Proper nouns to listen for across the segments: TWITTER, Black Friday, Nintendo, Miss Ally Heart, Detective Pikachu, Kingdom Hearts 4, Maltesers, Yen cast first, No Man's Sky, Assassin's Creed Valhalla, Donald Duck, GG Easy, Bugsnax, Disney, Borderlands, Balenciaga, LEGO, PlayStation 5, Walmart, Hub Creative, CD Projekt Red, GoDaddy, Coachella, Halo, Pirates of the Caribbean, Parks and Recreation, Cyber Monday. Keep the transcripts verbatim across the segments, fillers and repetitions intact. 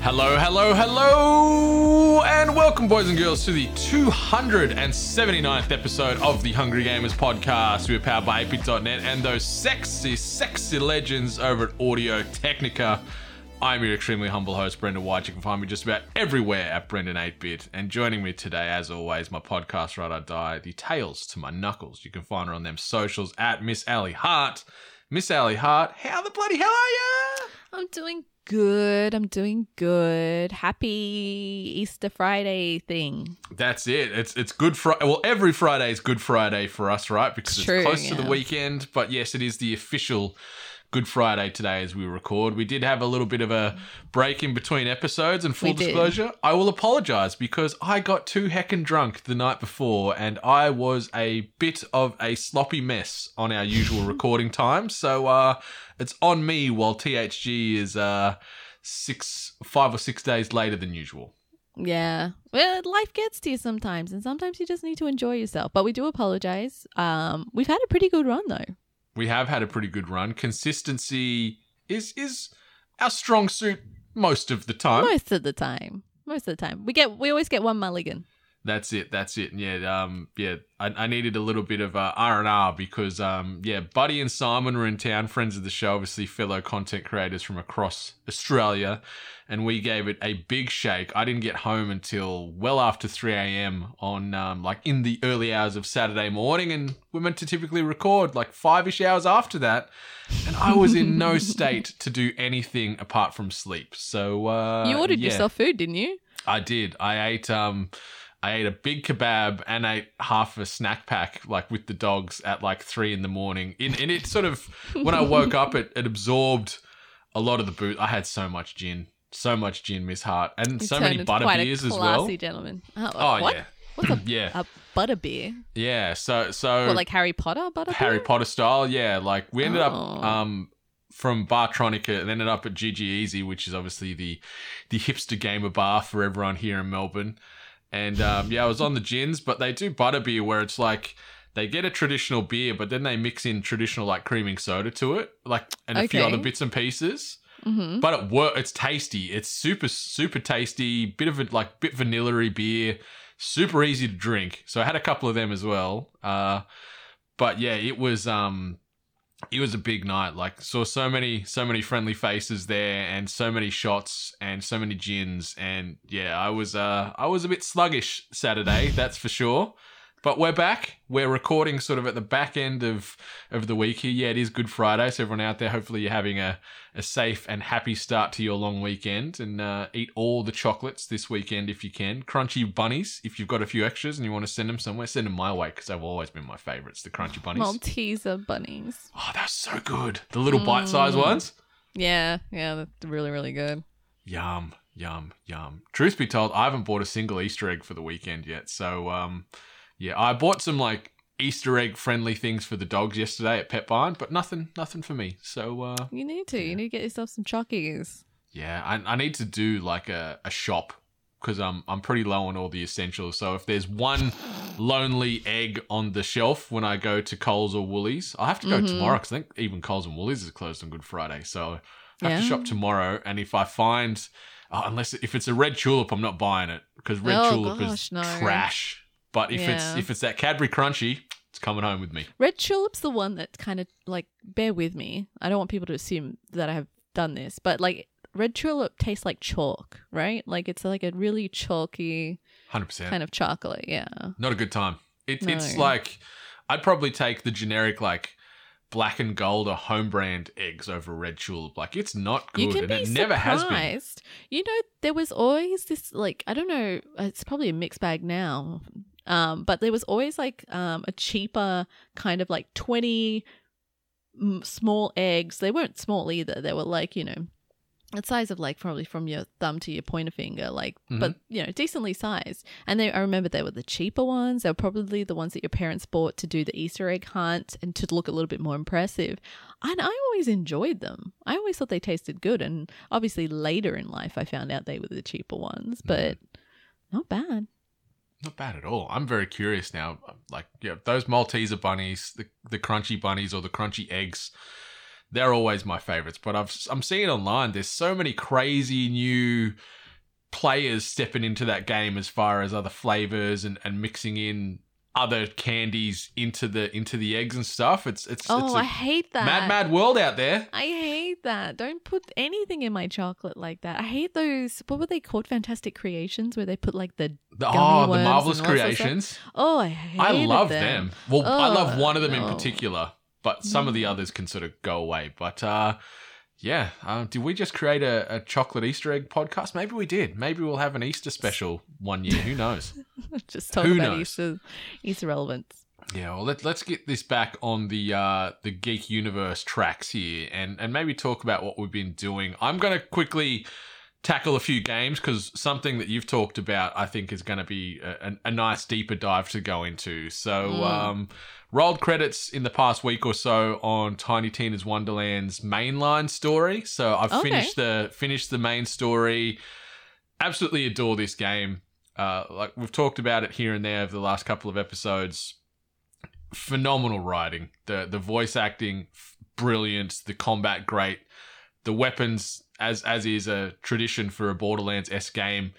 Hello, hello, hello, and welcome, boys and girls, to the two hundred seventy-ninth episode of the Hungry Gamers podcast. We're powered by eight crit dot net and those sexy, sexy legends over at Audio Technica. I'm your extremely humble host, Brendan White. You can find me just about everywhere at Brendan eight bit. And joining me today, as always, my podcast, Ride or Die, the Tails to my Knuckles. You can find her on them socials at Miss Ally Heart. Miss Ally Heart, how the bloody hell are you? I'm doing good. I'm doing good. Happy Easter Friday thing. That's it. It's it's Good Friday. Well, every Friday is Good Friday for us, right? Because True, it's close yeah. to the weekend. But yes, it is the official Good Friday today as we record. We did have a little bit of a break in between episodes, and full we disclosure, did. I will apologise because I got too heckin' drunk the night before and I was a bit of a sloppy mess on our usual recording time. So uh, it's on me while T H G is uh, six, five or six days later than usual. Yeah. Well, life gets to you sometimes, and sometimes you just need to enjoy yourself. But we do apologise. Um, we've had a pretty good run though. We have had a pretty good run. Consistency is is our strong suit most of the time. Most of the time. Most of the time. We get we always get one mulligan. That's it. That's it. Yeah. Um. Yeah. I, I needed a little bit of uh, R and R because um. Yeah. Buddy and Simon were in town, friends of the show, obviously fellow content creators from across Australia, and we gave it a big shake. I didn't get home until well after three a.m. on um like in the early hours of Saturday morning, and we're meant to typically record like five-ish hours after that, and I was in no state to do anything apart from sleep. So uh, you ordered yeah. yourself food, didn't you? I did. I ate um. I ate a big kebab and ate half a snack pack, like with the dogs, at like three in the morning. And, and it sort of, when I woke up, it, it absorbed a lot of the booze. I had so much gin, so much gin, Miss Hart, and you so many butter beers as well. Classy gentleman. Oh, oh what? yeah. What's a, yeah. a butter beer? Yeah. So so. What, like Harry Potter butter? Harry beer? Potter style. Yeah. Like we ended oh. up um from Bartronica and ended up at G G Easy, which is obviously the the hipster gamer bar for everyone here in Melbourne. And, um, yeah, I was on the gins, but they do butterbeer where it's like they get a traditional beer, but then they mix in traditional, like, creaming soda to it, like, and a okay. few other bits and pieces. Mm-hmm. But it wor- it's tasty. It's super, super tasty, bit of a, like, bit vanilla-y beer, super easy to drink. So I had a couple of them as well. Uh, but, yeah, it was... Um, It was a big night. Like, saw so many, so many friendly faces there, and so many shots, and so many gins, and yeah, I was, uh, I was a bit sluggish Saturday, that's for sure. But we're back. We're recording sort of at the back end of, of the week here. Yeah, it is Good Friday, so everyone out there, hopefully you're having a, a safe and happy start to your long weekend, and uh, eat all the chocolates this weekend if you can. Crunchy bunnies, if you've got a few extras and you want to send them somewhere, send them my way because they've always been my favourites, the crunchy bunnies. Malteser bunnies. Oh, they're so good. The little mm. bite-sized ones. Yeah, yeah, they're really, really good. Yum, yum, yum. Truth be told, I haven't bought a single Easter egg for the weekend yet, so... um. Yeah, I bought some like Easter egg friendly things for the dogs yesterday at Pet Barn, but nothing, nothing for me. So uh, you need to, yeah. you need to get yourself some chockies. Yeah, I, I need to do like a, a shop because I'm I'm pretty low on all the essentials. So if there's one lonely egg on the shelf when I go to Coles or Woolies, I have to go mm-hmm. tomorrow because I think even Coles and Woolies is closed on Good Friday. So I have yeah. to shop tomorrow, and if I find, oh, unless if it's a red tulip, I'm not buying it because red oh, tulip gosh, is no. trash. But if yeah. it's if it's that Cadbury Crunchy, it's coming home with me. Red tulip's the one that kind of like, bear with me. I don't want people to assume that I have done this, but like red tulip tastes like chalk, right? Like it's like a really chalky one hundred percent kind of chocolate. Yeah. Not a good time. It, no. It's like, I'd probably take the generic like Black and Gold or home brand eggs over red tulip. Like it's not good, you can and be it surprised. Never has been. You know, there was always this like, I don't know, it's probably a mixed bag now. Um, but there was always like um, a cheaper kind of like twenty m- small eggs. They weren't small either. They were like, you know, the size of like probably from your thumb to your pointer finger, like, mm-hmm. but you know, decently sized. And they, I remember they were the cheaper ones. They were probably the ones that your parents bought to do the Easter egg hunt and to look a little bit more impressive. And I always enjoyed them. I always thought they tasted good. And obviously later in life, I found out they were the cheaper ones, but mm-hmm. not bad. Not bad at all. I'm very curious now. Like, yeah, those Malteser bunnies, the, the crunchy bunnies or the crunchy eggs, they're always my favorites, but I've, I'm seeing online there's so many crazy new players stepping into that game as far as other flavors and, and mixing in other candies into the into the eggs and stuff. It's it's oh, it's a I hate that mad mad world out there. I hate that. Don't put anything in my chocolate like that. I hate those. What were they called? Fantastic Creations, where they put like the the oh the Marvelous Creations. Oh, I hate I love them. them. Well, oh, I love one of them no. in particular. But some of the others can sort of go away. But uh, yeah, um, did we just create a, a chocolate Easter egg podcast? Maybe we did. Maybe we'll have an Easter special one year. Who knows? Just talk Who about knows? Easter, Easter relevance. Yeah, well, let, let's get this back on the uh, the Geek Universe tracks here and, and maybe talk about what we've been doing. I'm going to quickly tackle a few games because something that you've talked about, I think, is going to be a, a nice deeper dive to go into. So, mm. um, rolled credits in the past week or so on Tiny Tina's Wonderland's mainline story. So I've okay. finished the finished the main story. Absolutely adore this game. Uh, like we've talked about it here and there over the last couple of episodes. Phenomenal writing, the the voice acting, brilliant. The combat, great. The weapons, as as is a tradition for a Borderlands-esque game,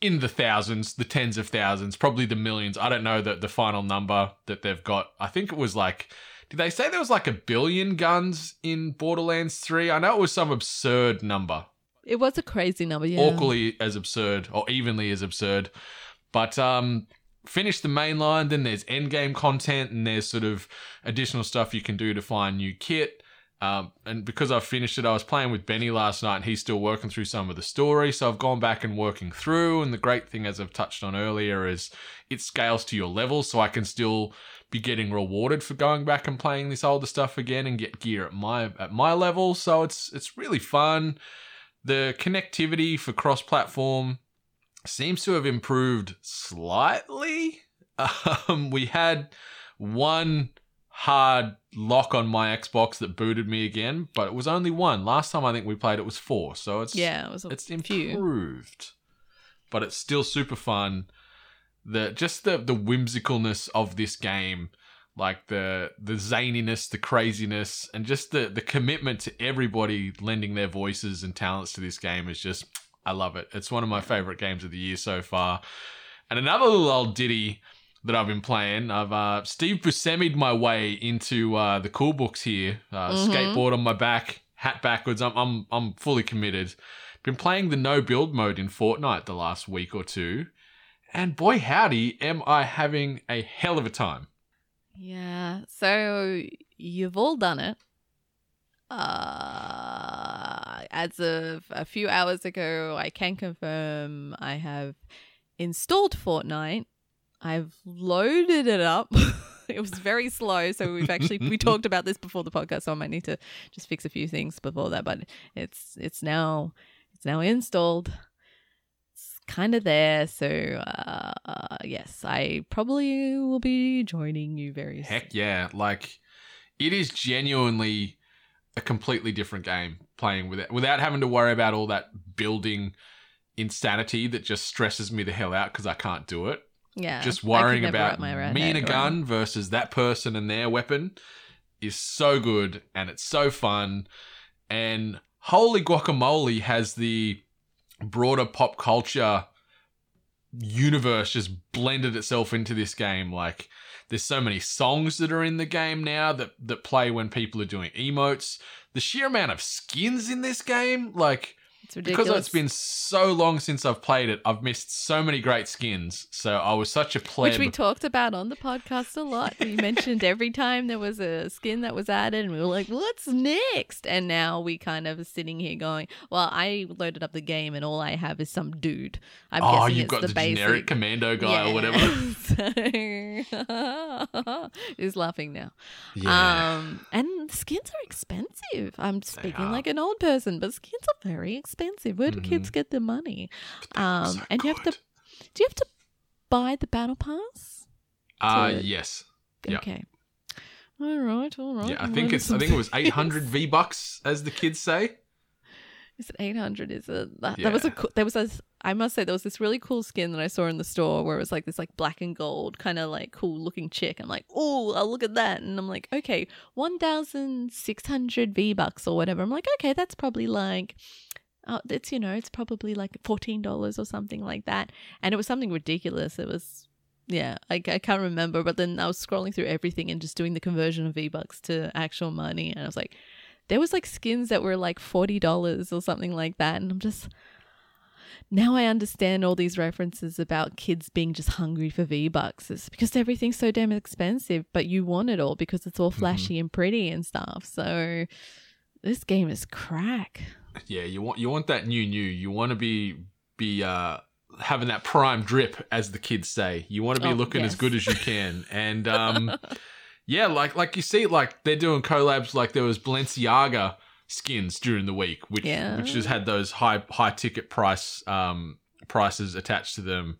in the thousands, the tens of thousands, probably the millions. I don't know the, the final number that they've got. I think it was like, did they say there was like a billion guns in Borderlands three? I know it was some absurd number. It was a crazy number, yeah. Awkwardly as absurd, or evenly as absurd. But um, finish the main line, then there's endgame content, and there's sort of additional stuff you can do to find new kit. Um, and because I've finished it, I was playing with Benny last night and he's still working through some of the story. So I've gone back and working through. And the great thing, as I've touched on earlier, is it scales to your level. So I can still be getting rewarded for going back and playing this older stuff again and get gear at my at my level. So it's it's really fun. The connectivity for cross-platform seems to have improved slightly. Um, we had one hard lock on my Xbox that booted me again, but it was only one. Last time I think we played it was four, so it's yeah, it was a it's improved, few. But it's still super fun. The just the the whimsicalness of this game, like the the zaniness, the craziness, and just the the commitment to everybody lending their voices and talents to this game is just I love it. It's one of my favorite games of the year so far. And another little old ditty that I've been playing. I've uh, Steve Buscemi'd my way into uh, the cool books here. Uh, mm-hmm. Skateboard on my back, hat backwards. I'm I'm I'm fully committed. Been playing the no build mode in Fortnite the last week or two, and boy howdy, am I having a hell of a time. Yeah. So you've all done it. Uh, as of a few hours ago, I can confirm I have installed Fortnite. I've loaded it up. It was very slow. So we've actually, we talked about this before the podcast. So I might need to just fix a few things before that. But it's, it's now, it's now installed. It's kind of there. So uh, uh, yes, I probably will be joining you very soon. Heck yeah. Like it is genuinely a completely different game playing with it without having to worry about all that building insanity that just stresses me the hell out because I can't do it. Yeah, just worrying about me and a gun versus that person and their weapon is so good and it's so fun. And Holy Guacamole has the broader pop culture universe just blended itself into this game. Like there's so many songs that are in the game now that, that play when people are doing emotes. The sheer amount of skins in this game, like... It's ridiculous. Because it's been so long since I've played it, I've missed so many great skins. So I was such a pleb. Which we talked about on the podcast a lot. We mentioned every time there was a skin that was added and we were like, what's next? And now we kind of are sitting here going, well, I loaded up the game and all I have is some dude. I'm oh, guessing you've it's got the, the basic generic commando guy yeah. or whatever. So who's laughing now? Yeah. Um, and skins are expensive. I'm speaking like an old person, but skins are very expensive. Where do mm-hmm. kids get their money? Um, so and good. you have to. Do you have to buy the battle pass? Ah, uh, yes. Okay. Yeah. All right. All right. Yeah, I think it's. I think it was eight hundred V bucks, as the kids say. Is it eight hundred? Is it that? Yeah. That was a co- there was a I must say there was this really cool skin that I saw in the store where it was like this like black and gold kind of like cool looking chick. I'm like, oh, I'll look at that, and I'm like, okay, one thousand six hundred V bucks or whatever. I'm like, okay, that's probably like, oh, it's you know, it's probably like fourteen dollars or something like that. And it was something ridiculous. It was, yeah, I, I can't remember. But then I was scrolling through everything and just doing the conversion of V bucks to actual money, and I was like. There was like skins that were like forty dollars or something like that. And I'm just, now I understand all these references about kids being just hungry for V-Bucks. It's because everything's so damn expensive, but you want it all because it's all flashy mm-hmm. and pretty and stuff. So this game is crack. Yeah, you want you want that new new. You want to be be uh, having that prime drip, as the kids say. You want to be oh, looking yes. as good as you can. And um yeah, like like you see, like they're doing collabs. Like there was Balenciaga skins during the week, which yeah. which has had those high high ticket price um, prices attached to them,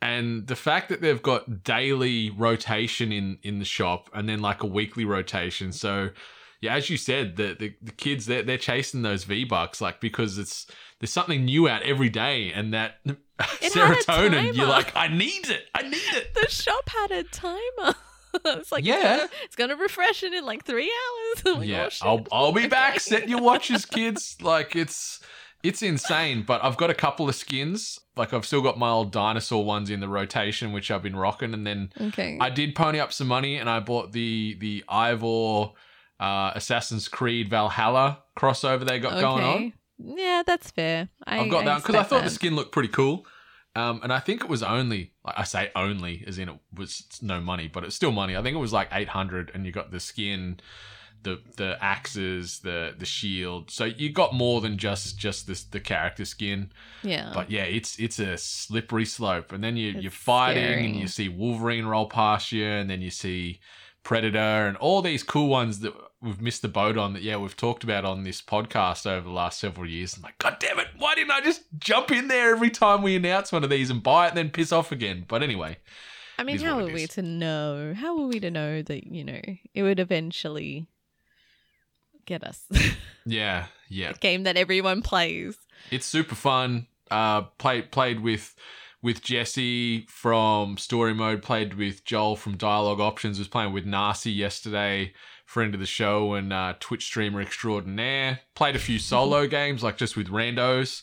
and the fact that they've got daily rotation in, in the shop, and then like a weekly rotation. So, yeah, as you said, the the, the kids they're they're chasing those V-Bucks, like because it's there's something new out every day, and that. It serotonin, you're like, I need it, I need it. The shop had a timer. It's like, yeah, it's going to refresh it in like three hours. Like, yeah, oh, I'll I'll be back. Set your watches, kids. Like it's it's insane. But I've got a couple of skins. Like I've still got my old dinosaur ones in the rotation, which I've been rocking. And then okay. I did pony up some money and I bought the the Ivor uh, Assassin's Creed Valhalla crossover they got okay. going on. Yeah, that's fair. I, I've got I that because I thought that. The skin looked pretty cool. Um, and I think it was only, like I say only, as in it was no money, but it's still money. I think it was like eight hundred and you got the skin, the the axes, the the shield. So you got more than just just this, the character skin. Yeah. But yeah, it's it's a slippery slope. And then you, you're fighting scary. And you see Wolverine roll past you and then you see Predator and all these cool ones that we've missed the boat on that, yeah, we've talked about on this podcast over the last several years. I'm like, God damn it, why didn't I just jump in there every time we announce one of these and buy it and then piss off again? But anyway. I mean, how are we to know? How are we to know that, you know, it would eventually get us? Yeah, yeah. A game that everyone plays. It's super fun. Uh, play, played with... with Jesse from Story Mode, played with Joel from Dialogue Options, was playing with Nasi yesterday, friend of the show and uh, Twitch streamer extraordinaire. Played a few solo games, like just with randos.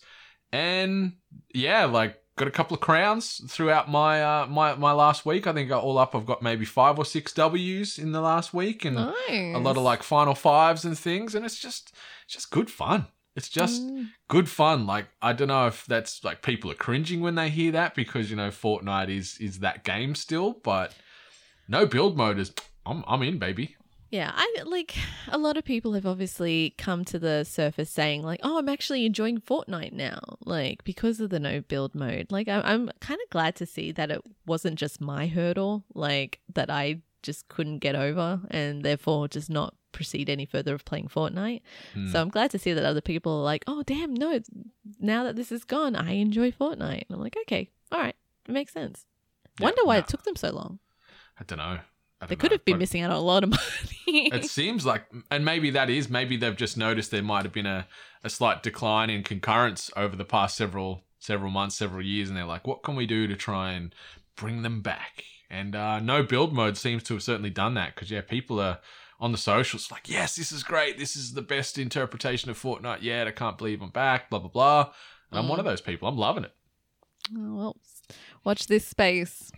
And yeah, like got a couple of crowns throughout my uh, my my last week. I think all up I've got maybe five or six W's in the last week and nice. A lot of like final fives and things. And it's just it's just good fun. It's just mm. good fun. Like, I don't know if that's like people are cringing when they hear that because, you know, Fortnite is is that game still, but no build mode is, I'm I'm in, baby. Yeah, I like a lot of people have obviously come to the surface saying like, oh, I'm actually enjoying Fortnite now, like because of the no build mode. Like, I, I'm kind of glad to see that it wasn't just my hurdle, like that I just couldn't get over and therefore just not proceed any further of playing Fortnite. Mm. So I'm glad to see that other people are like, oh damn, no, now that this is gone, I enjoy Fortnite. And I'm like, okay, all right, it makes sense. Yeah, wonder why no. it took them so long. I don't know. I don't they could know, have been missing out on a lot of money. It seems like, and maybe that is, maybe they've just noticed there might have been a, a slight decline in concurrence over the past several several months, several years, and they're like, what can we do to try and bring them back? And uh, no build mode seems to have certainly done that because, yeah, people are on the socials, like, yes, this is great. This is the best interpretation of Fortnite yet. I can't believe I'm back, blah, blah, blah. And mm. I'm one of those people. I'm loving it. Oh, well, watch this space.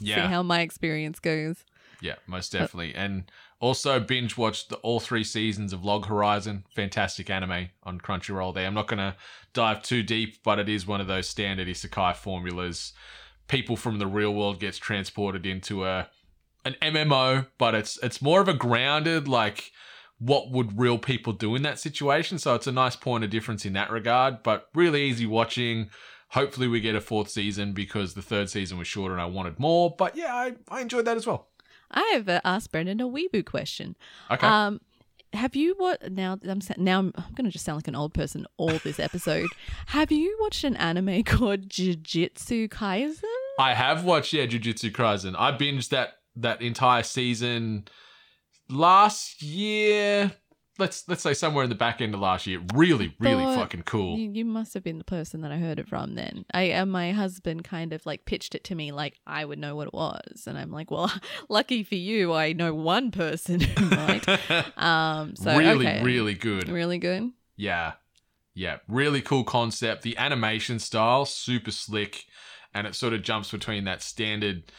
Yeah. See how my experience goes. Yeah, most definitely. But- and also binge watched the, all three seasons of Log Horizon. Fantastic anime on Crunchyroll there. I'm not going to dive too deep, but it is one of those standard isekai formulas. People from the real world gets transported into a an M M O, but it's it's more of a grounded, like, what would real people do in that situation? So it's a nice point of difference in that regard, but really easy watching. Hopefully we get a fourth season because the third season was shorter and I wanted more. But yeah, I, I enjoyed that as well. I have asked Brendan a weeboo question. Okay. Um, have you what now? I'm now I'm going to just sound like an old person all this episode. Have you watched an anime called Jujutsu Kaisen? I have watched yeah Jujutsu Kaisen. I binged that that entire season last year. Let's let's say somewhere in the back end of last year. Really, really Thought fucking cool. You, you must have been the person that I heard it from then. I and my husband kind of like pitched it to me like I would know what it was, and I'm like, well, lucky for you, I know one person who might. um, so really, okay. really good, really good. Yeah, yeah, really cool concept. The animation style super slick, and it sort of jumps between that standard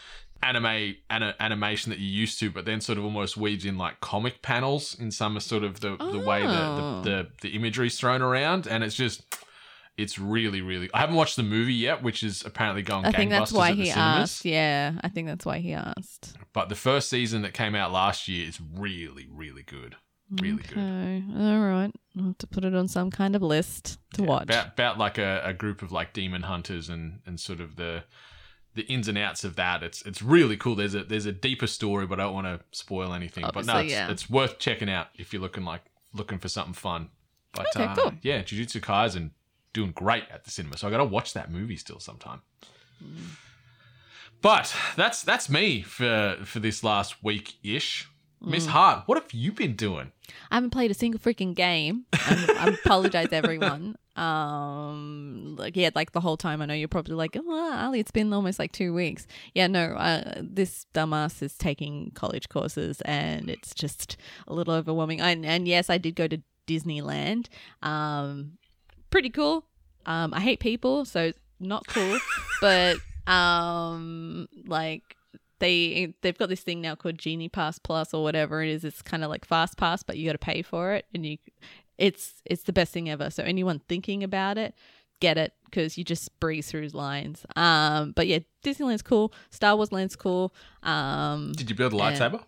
anime an- animation that you're used to, but then sort of almost weaves in like comic panels in some sort of the, oh. the way the, the, the, the imagery's thrown around. And it's just, it's really, really... I haven't watched the movie yet, which is apparently going gangbusters at the cinemas. I think that's why he asked. Yeah, I think that's why he asked. But the first season that came out last year is really, really good. Really okay. good. All right. I'll have to put it on some kind of list to yeah, watch. About, about like a, a group of like demon hunters and, and sort of the... the ins and outs of that. It's it's really cool. There's a there's a deeper story, but I don't want to spoil anything. Obviously, but no, it's, yeah. it's worth checking out if you're looking like looking for something fun. But okay, uh, cool. Yeah, Jujutsu Kaisen doing great at the cinema, so I got to watch that movie still sometime. Mm. But that's that's me for for this last week ish. Miss mm. Hart, what have you been doing? I haven't played a single freaking game. I'm, I apologize, everyone. Um, like yeah, like the whole time. I know you're probably like, oh, Ali, it's been almost like two weeks. Yeah, no, uh, this dumbass is taking college courses, and it's just a little overwhelming. And and yes, I did go to Disneyland. Um, pretty cool. Um, I hate people, so not cool. But um, like. They, they've got this thing now called Genie Pass Plus or whatever it is. It's kind of like Fast Pass, but you got to pay for it. And you, it's it's the best thing ever. So anyone thinking about it, get it because you just breeze through lines. Um, but yeah, Disneyland's cool. Star Wars Land's cool. Um, Did you build a lightsaber?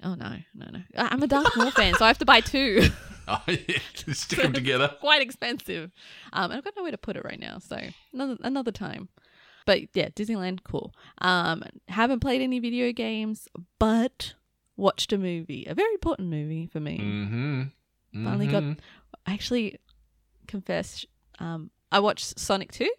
And, oh, no, no, no. I'm a Darth Maul fan, so I have to buy two. Oh, yeah. Stick them together. Quite expensive. Um, and I've got nowhere to put it right now. So another another time. But yeah, Disneyland, cool. Um, haven't played any video games, but watched a movie, a very important movie for me. Mm-hmm. Mm-hmm. Finally got, I actually confess, um, I watched Sonic two.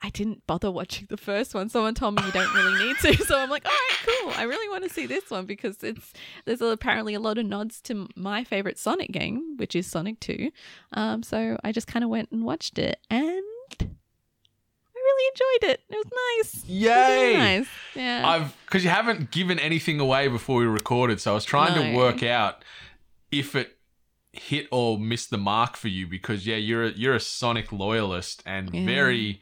I didn't bother watching the first one. Someone told me you don't really need to. So I'm like, all right, cool. I really want to see this one because it's there's apparently a lot of nods to my favorite Sonic game, which is Sonic two. Um, so I just kind of went and watched it and... enjoyed it. It was nice. Yay. It was nice. Yeah. I've because you haven't given anything away before we recorded, so I was trying no. to work out if it hit or missed the mark for you because yeah, you're a, you're a Sonic loyalist and yeah. very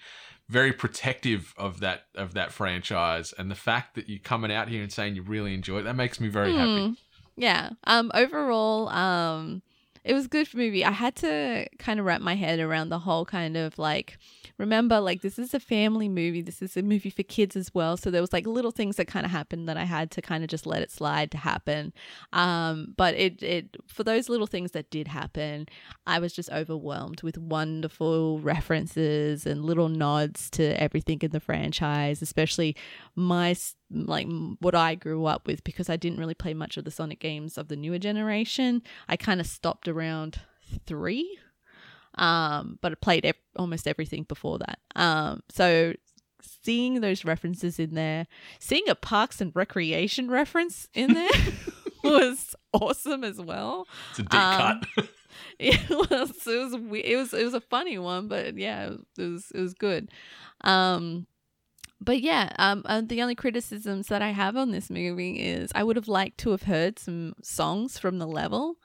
very protective of that of that franchise, and the fact that you're coming out here and saying you really enjoy it, that makes me very mm. happy. Yeah. Um overall, um it was a good movie. I had to kind of wrap my head around the whole kind of like, remember, like this is a family movie. This is a movie for kids as well. So there was like little things that kind of happened that I had to kind of just let it slide to happen. Um, but it, it for those little things that did happen, I was just overwhelmed with wonderful references and little nods to everything in the franchise, especially my like what I grew up with because I didn't really play much of the Sonic games of the newer generation. I kind of stopped around three, um, but I played ev- almost everything before that. Um, so seeing those references in there, seeing a Parks and Recreation reference in there was awesome as well. It's a deep um, cut. It was. It was. It was. It was a funny one, but yeah, it was. It was good. Um, But yeah, um, uh, the only criticisms that I have on this movie is I would have liked to have heard some songs from the level,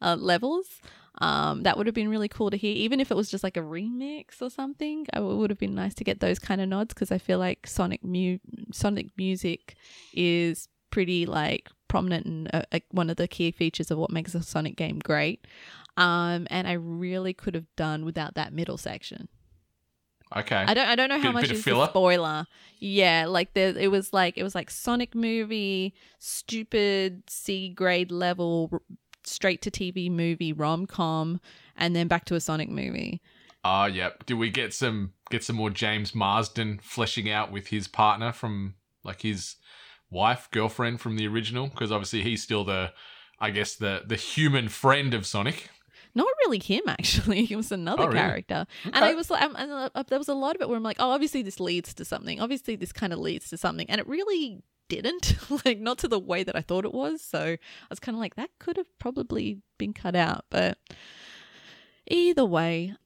uh, levels. Um, that would have been really cool to hear, even if it was just like a remix or something. It would have been nice to get those kind of nods because I feel like Sonic mu- Sonic music is pretty like prominent and uh, like one of the key features of what makes a Sonic game great. Um, and I really could have done without that middle section. Okay. I don't. I don't know how bit, much bit is the spoiler. Yeah, like there, it was like it was like Sonic movie, stupid C grade level, r- straight to T V movie rom com, and then back to a Sonic movie, Oh, yeah. Did we get some get some more James Marsden fleshing out with his partner from, like, his wife, girlfriend from the original? Because obviously he's still the, I guess, the the human friend of Sonic. Not really him, actually. It was another oh, really? character. Okay. And I was like, I'm, I'm, I'm, there was a lot of it where I'm like, oh, obviously this leads to something. Obviously this kind of leads to something. And it really didn't, like, not to the way that I thought it was. So I was kind of like, that could have probably been cut out. But either way,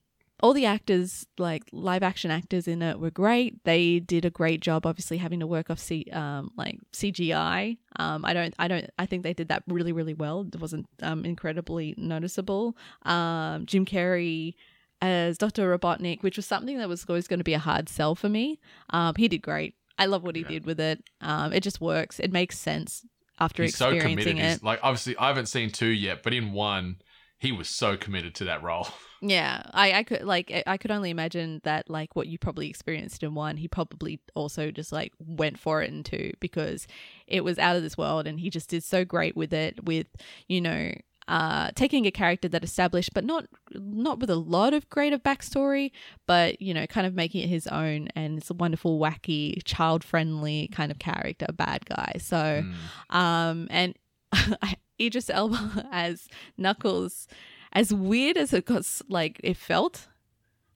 all the actors, like live action actors in it, were great. They did a great job, obviously having to work off C, um, like C G I. Um, I don't, I don't, I think they did that really, really well. It wasn't um, incredibly noticeable. Um, Jim Carrey as Doctor Robotnik, which was something that was always going to be a hard sell for me. Um, he did great. I love what he yeah. did with it. Um, it just works. It makes sense after He's experiencing so committed. it. He's, like obviously, I haven't seen two yet, but in one, he was so committed to that role. Yeah, I, I could like I could only imagine that, like, what you probably experienced in one, he probably also just like went for it in two, because it was out of this world, and he just did so great with it. With, you know, uh, taking a character that established, but not not with a lot of greater backstory, but, you know, kind of making it his own, and it's a wonderful, wacky, child friendly kind of character, bad guy. So, mm. um, and. I, Idris Elba as Knuckles, as weird as it got, like it felt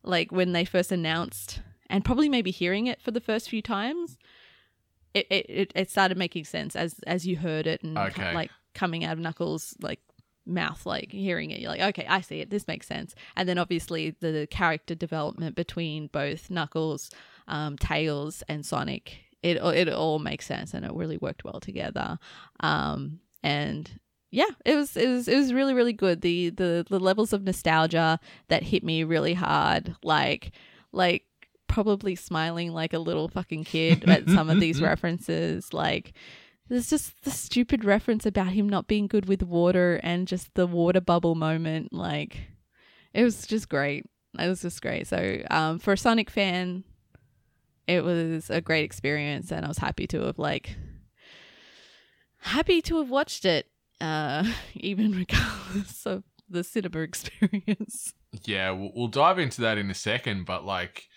like when they first announced, and probably maybe hearing it for the first few times, it it, it started making sense as as you heard it, and okay. like coming out of Knuckles' like mouth, like hearing it, you're like, okay, I see it, this makes sense. And then obviously the character development between both Knuckles, um, Tails, and Sonic, it it all makes sense, and it really worked well together. Um, and yeah, it was it was it was really, really good. The the the levels of nostalgia that hit me really hard, like like probably smiling like a little fucking kid at some of these references. Like, there's just the stupid reference about him not being good with water, and just the water bubble moment. Like, it was just great. It was just great. So, um, for a Sonic fan, it was a great experience, and I was happy to have like happy to have watched it. Uh, even regardless of the cinema experience. Yeah, we'll, we'll dive into that in a second, but like,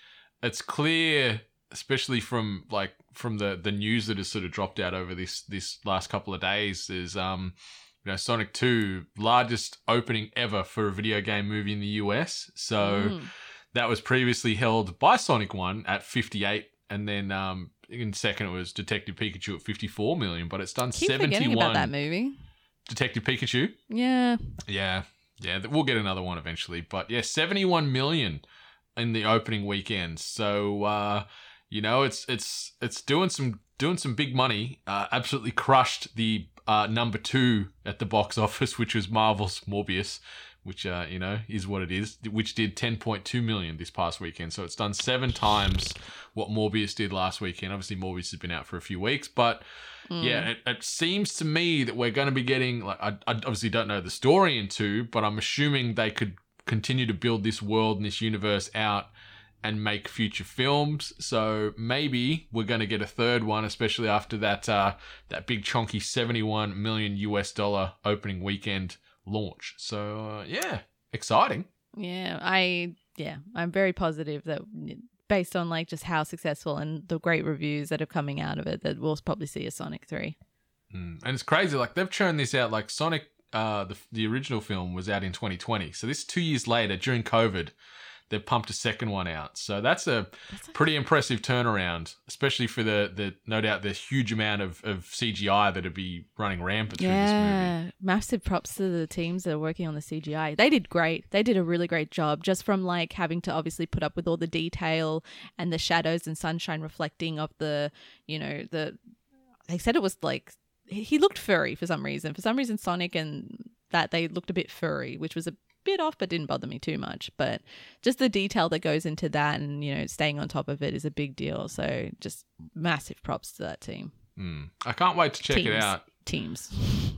it's clear, especially from like from the, the news that has sort of dropped out over this this last couple of days, is um, you know, Sonic two, largest opening ever for a video game movie in the U S. So mm. that was previously held by Sonic one at fifty-eight, and then um, in second it was Detective Pikachu at fifty-four million, but it's done I keep seventy-one. Forgetting about that movie. Detective Pikachu? Yeah. Yeah. Yeah. We'll get another one eventually. But yeah, seventy-one million in the opening weekend. So, uh, you know, it's it's it's doing some doing some big money. Uh, absolutely crushed the uh, number two at the box office, which was Marvel's Morbius, which, uh, you know, is what it is, which did ten point two million this past weekend. So it's done seven times what Morbius did last weekend. Obviously, Morbius has been out for a few weeks, but mm. yeah, it, it seems to me that we're going to be getting, like, I, I obviously don't know the story in two, but I'm assuming they could continue to build this world and this universe out and make future films. So maybe we're going to get a third one, especially after that uh, that big chonky seventy-one million U S dollar opening weekend launch. So uh, yeah, exciting. Yeah, I yeah, I'm very positive that based on like just how successful and the great reviews that are coming out of it, that we'll probably see a Sonic three. Mm. And it's crazy, like they've churned this out. Like Sonic, uh, the the original film was out in twenty twenty, so this two years later during COVID, they've pumped a second one out. So that's a that's pretty impressive turnaround, especially for the, the no doubt, the huge amount of, of C G I that'd be running rampant yeah. through this movie. Massive props to the teams that are working on the C G I. They did great. They did a really great job, just from like having to obviously put up with all the detail and the shadows and sunshine reflecting of the, you know, the, they said it was like, he looked furry for some reason. For some reason, Sonic and that, they looked a bit furry, which was a bit off, but didn't bother me too much. But just the detail that goes into that, and, you know, staying on top of it is a big deal. So just massive props to that team. Mm. I can't wait to check teams. it out. Teams.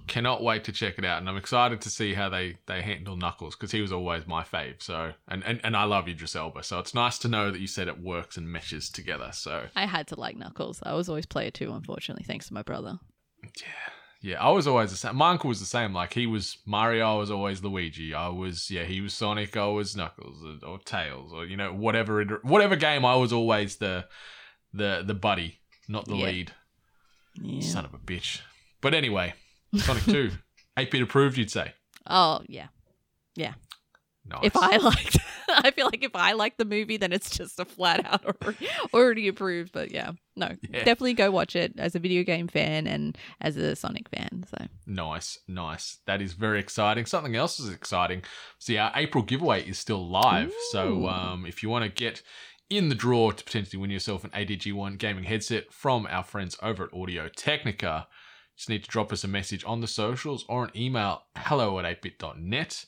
Cannot wait to check it out, and I'm excited to see how they they handle Knuckles, because he was always my fave. So and, and and I love Idris Elba, so it's nice to know that you said it works and meshes together. So I had to like Knuckles. I was always player two, unfortunately, thanks to my brother. Yeah. Yeah, I was always the same. My uncle was the same. Like, he was Mario, I was always Luigi. I was, yeah, he was Sonic, I was Knuckles or, or Tails or, you know, whatever it, whatever game, I was always the the the buddy, not the yeah. lead. Yeah. Son of a bitch. But anyway, Sonic two, eight bit approved, you'd say. Oh, yeah. Yeah. Nice. If I liked I feel like if I like the movie, then it's just a flat out already, already approved. But yeah, no, yeah. definitely go watch it as a video game fan and as a Sonic fan. So nice, nice. That is very exciting. Something else is exciting. See, our April giveaway is still live. Ooh. So um, if you want to get in the draw to potentially win yourself an A D G one gaming headset from our friends over at Audio Technica, you just need to drop us a message on the socials or an email, hello at eight bit dot net.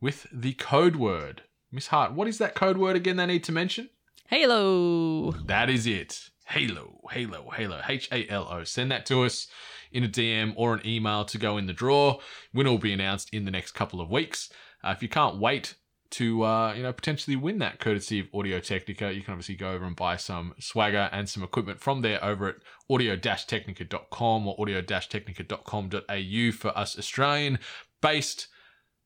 With the code word. Miss Hart, what is that code word again they need to mention? Halo. That is it. Halo, Halo, Halo, H A L O. Send that to us in a D M or an email to go in the draw. Winner will be announced in the next couple of weeks. Uh, if you can't wait to uh, you know, potentially win that courtesy of Audio Technica, you can obviously go over and buy some swagger and some equipment from there over at audio dash technica dot com or audio dash technica dot com dot a u for us Australian-based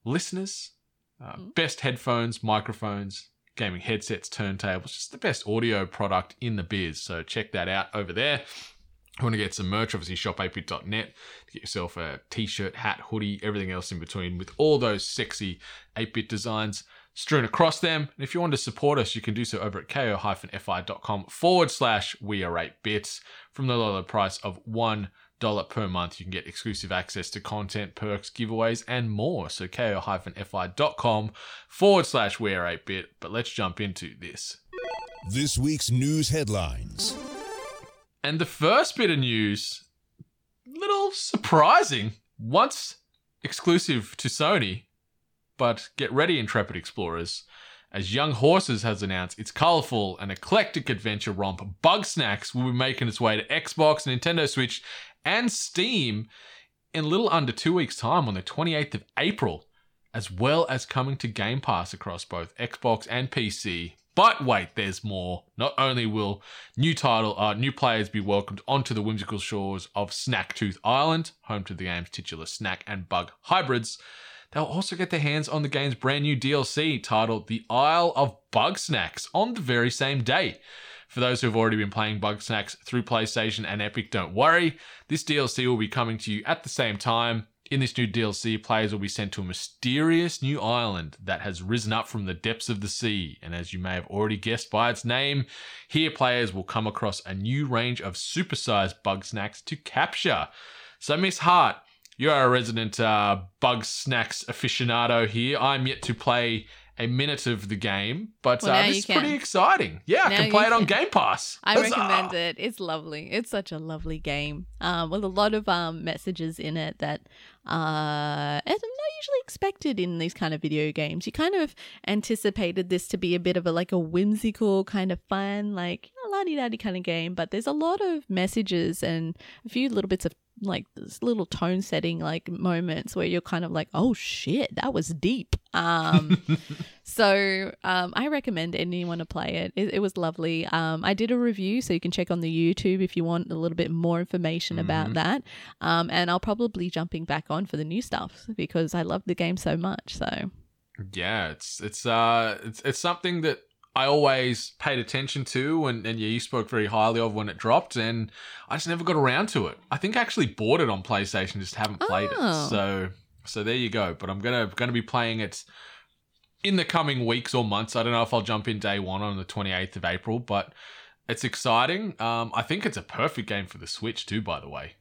listeners. Uh, best headphones, microphones, gaming headsets, turntables, just the best audio product in the biz. So check that out over there. If you want to get some merch, obviously shop eight bit dot net to get yourself a t-shirt, hat, hoodie, everything else in between with all those sexy eight bit designs strewn across them. And if you want to support us, you can do so over at ko-fi.com forward slash we are eight bits. From the low, low price of one dollar per month, you can get exclusive access to content, perks, giveaways, and more. So ko-fi.com forward slash we are eight bit. But let's jump into this. This week's news headlines. And the first bit of news, a little surprising. Once exclusive to Sony, but get ready, Intrepid Explorers, as Young Horses has announced its colourful and eclectic adventure romp, Bug Snax, will be making its way to Xbox, Nintendo Switch, and Steam in a little under two weeks' time on the twenty-eighth of April, as well as coming to Game Pass across both Xbox and P C. But wait, there's more. Not only will new title, uh, new players be welcomed onto the whimsical shores of Snacktooth Island, home to the game's titular snack and bug hybrids, they'll also get their hands on the game's brand new D L C titled The Isle of Bug Snax on the very same day. For those who have already been playing Bug Snax through PlayStation and Epic, don't worry. This D L C will be coming to you at the same time. In this new D L C, players will be sent to a mysterious new island that has risen up from the depths of the sea. And as you may have already guessed by its name, here players will come across a new range of supersized Bug Snax to capture. So Miss Hart, you are a resident uh, Bug Snax aficionado here. I'm yet to play a minute of the game, but well, uh, this is can. pretty exciting. Yeah, now I can play it on can. Game Pass. I Huzzah! recommend it. It's lovely. It's such a lovely game um, with a lot of um, messages in it that uh, are not usually expected in these kind of video games. You kind of anticipated this to be a bit of a like a whimsical kind of fun, like la-di-da-di kind of game, but there's a lot of messages and a few little bits of like this little tone setting like moments where you're kind of like, oh shit, that was deep. Um so um I recommend anyone to play it. It, it was lovely. Um I did a review, so you can check on the YouTube if you want a little bit more information mm-hmm. about that. Um and I'll probably jumping back on for the new stuff because I love the game so much. So yeah, it's it's uh it's it's something that I always paid attention to, and, and yeah, you spoke very highly of when it dropped, and I just never got around to it. I think I actually bought it on PlayStation, just haven't played oh. it. So, so there you go. But I'm gonna gonna be playing it in the coming weeks or months. I don't know if I'll jump in day one on the twenty-eighth of April, but it's exciting. Um, I think it's a perfect game for the Switch too, by the way.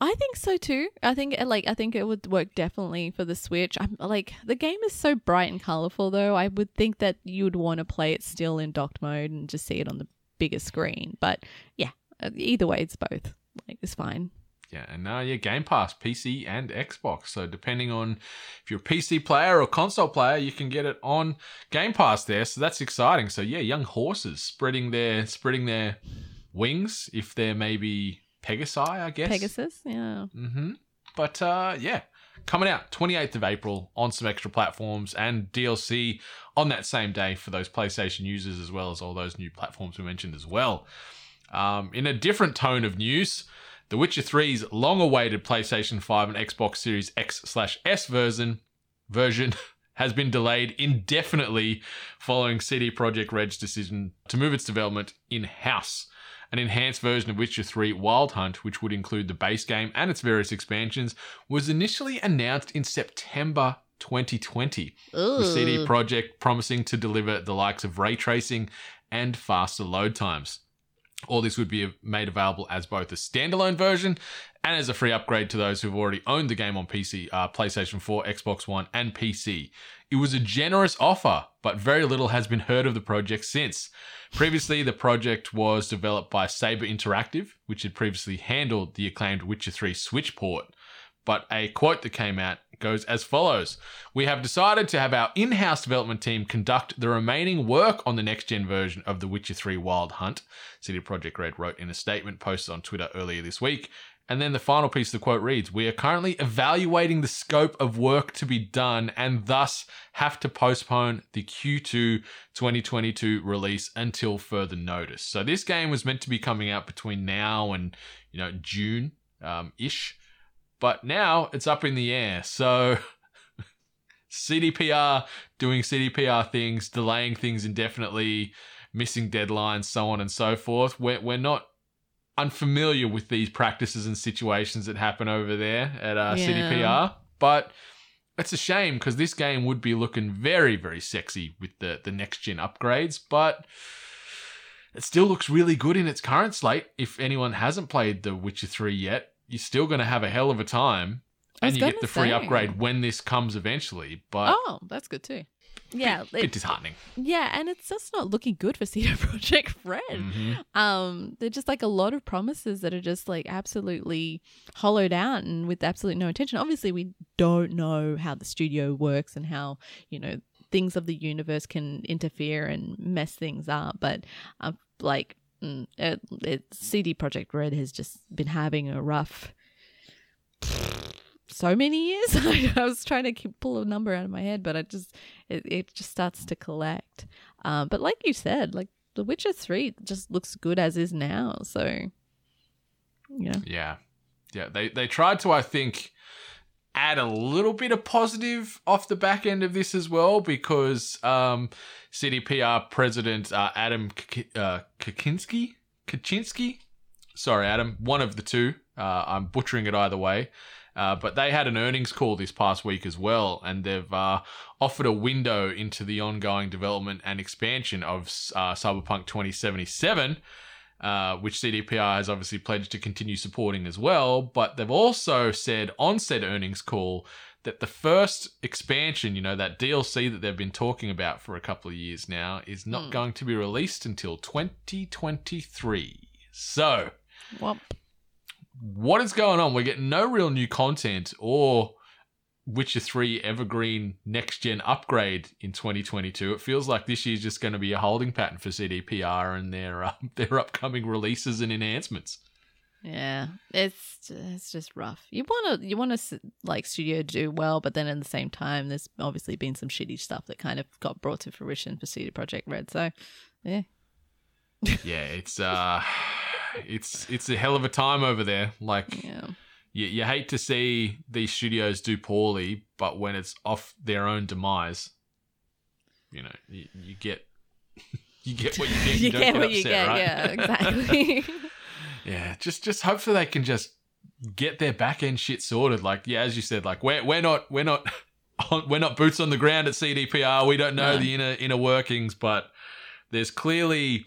I think so too. I think like I think it would work definitely for the Switch. I'm like the game is so bright and colorful though. I would think that you would want to play it still in docked mode and just see it on the bigger screen. But yeah, either way, it's both. Like it's fine. Yeah, and now uh, yeah, Game Pass, P C and Xbox. So depending on if you're a P C player or console player, you can get it on Game Pass there. So that's exciting. So yeah, Young Horses spreading their spreading their wings if they're maybe Pegasi, I guess. Pegasus, yeah. Mm-hmm. But, uh, yeah, coming out twenty-eighth of April on some extra platforms and D L C on that same day for those PlayStation users as well as all those new platforms we mentioned as well. Um, in a different tone of news, The Witcher three's long-awaited PlayStation five and Xbox Series X slash S version version has been delayed indefinitely following C D Projekt Red's decision to move its development in-house. An enhanced version of Witcher three Wild Hunt, which would include the base game and its various expansions, was initially announced in September twenty twenty, Ooh. With C D Projekt promising to deliver the likes of ray tracing and faster load times. All this would be made available as both a standalone version and as a free upgrade to those who've already owned the game on P C, uh, PlayStation four, Xbox One, and P C. It was a generous offer, but very little has been heard of the project since. Previously, the project was developed by Saber Interactive, which had previously handled the acclaimed Witcher three Switch port. But a quote that came out goes as follows. We have decided to have our in-house development team conduct the remaining work on the next-gen version of The Witcher three Wild Hunt, C D Projekt Red wrote in a statement posted on Twitter earlier this week. And then the final piece of the quote reads, we are currently evaluating the scope of work to be done and thus have to postpone the Q two twenty twenty-two release until further notice. So this game was meant to be coming out between now and, you know, June-ish. Um, But now it's up in the air. So C D P R doing C D P R things, delaying things indefinitely, missing deadlines, so on and so forth. We're, we're not unfamiliar with these practices and situations that happen over there at uh, yeah. C D P R. But it's a shame because this game would be looking very, very sexy with the, the next-gen upgrades. But it still looks really good in its current slate. If anyone hasn't played The Witcher three yet, you're still going to have a hell of a time and you get the free say. upgrade when this comes eventually. But oh, that's good too. Yeah. Bit, it, bit disheartening. Yeah, and it's just not looking good for C D Projekt Red. Mm-hmm. Um, they're just like a lot of promises that are just like absolutely hollowed out and with absolute no intention. Obviously, we don't know how the studio works and how, you know, things of the universe can interfere and mess things up. But uh, like... It, it, C D Projekt Red has just been having a rough so many years. I was trying to keep, pull a number out of my head, but I just it, it just starts to collect. Um, but like you said, like The Witcher three just looks good as is now. So yeah, yeah, yeah. They they tried to I think add a little bit of positive off the back end of this as well because um, C D P R president uh, Adam K- uh, Kaczynski, Kaczynski, sorry Adam, one of the two, uh, I'm butchering it either way, uh, but they had an earnings call this past week as well and they've uh, offered a window into the ongoing development and expansion of uh, Cyberpunk twenty seventy-seven, Uh, which C D P R has obviously pledged to continue supporting as well, but they've also said on said earnings call that the first expansion, you know, that D L C that they've been talking about for a couple of years now is not mm. going to be released until twenty twenty-three. So, Whomp. What is going on? We're getting no real new content or Witcher three evergreen next-gen upgrade in twenty twenty-two. It feels like this year's just going to be a holding pattern for C D P R and their uh, their upcoming releases and enhancements. Yeah, it's it's just rough. You want to you want to like studio to do well, but then at the same time, there's obviously been some shitty stuff that kind of got brought to fruition for C D Projekt Red. So, yeah, yeah, it's uh, it's it's a hell of a time over there. Like. Yeah. You, you hate to see these studios do poorly, but when it's off their own demise, you know, you, you get you get what you get. You, you don't get, get what upset, you get, right? Yeah, exactly. yeah, just just hopefully they can just get their back end shit sorted. Like, yeah, as you said, like we're we're not we're not we're not boots on the ground at C D P R. We don't know no. the inner inner workings, but there's clearly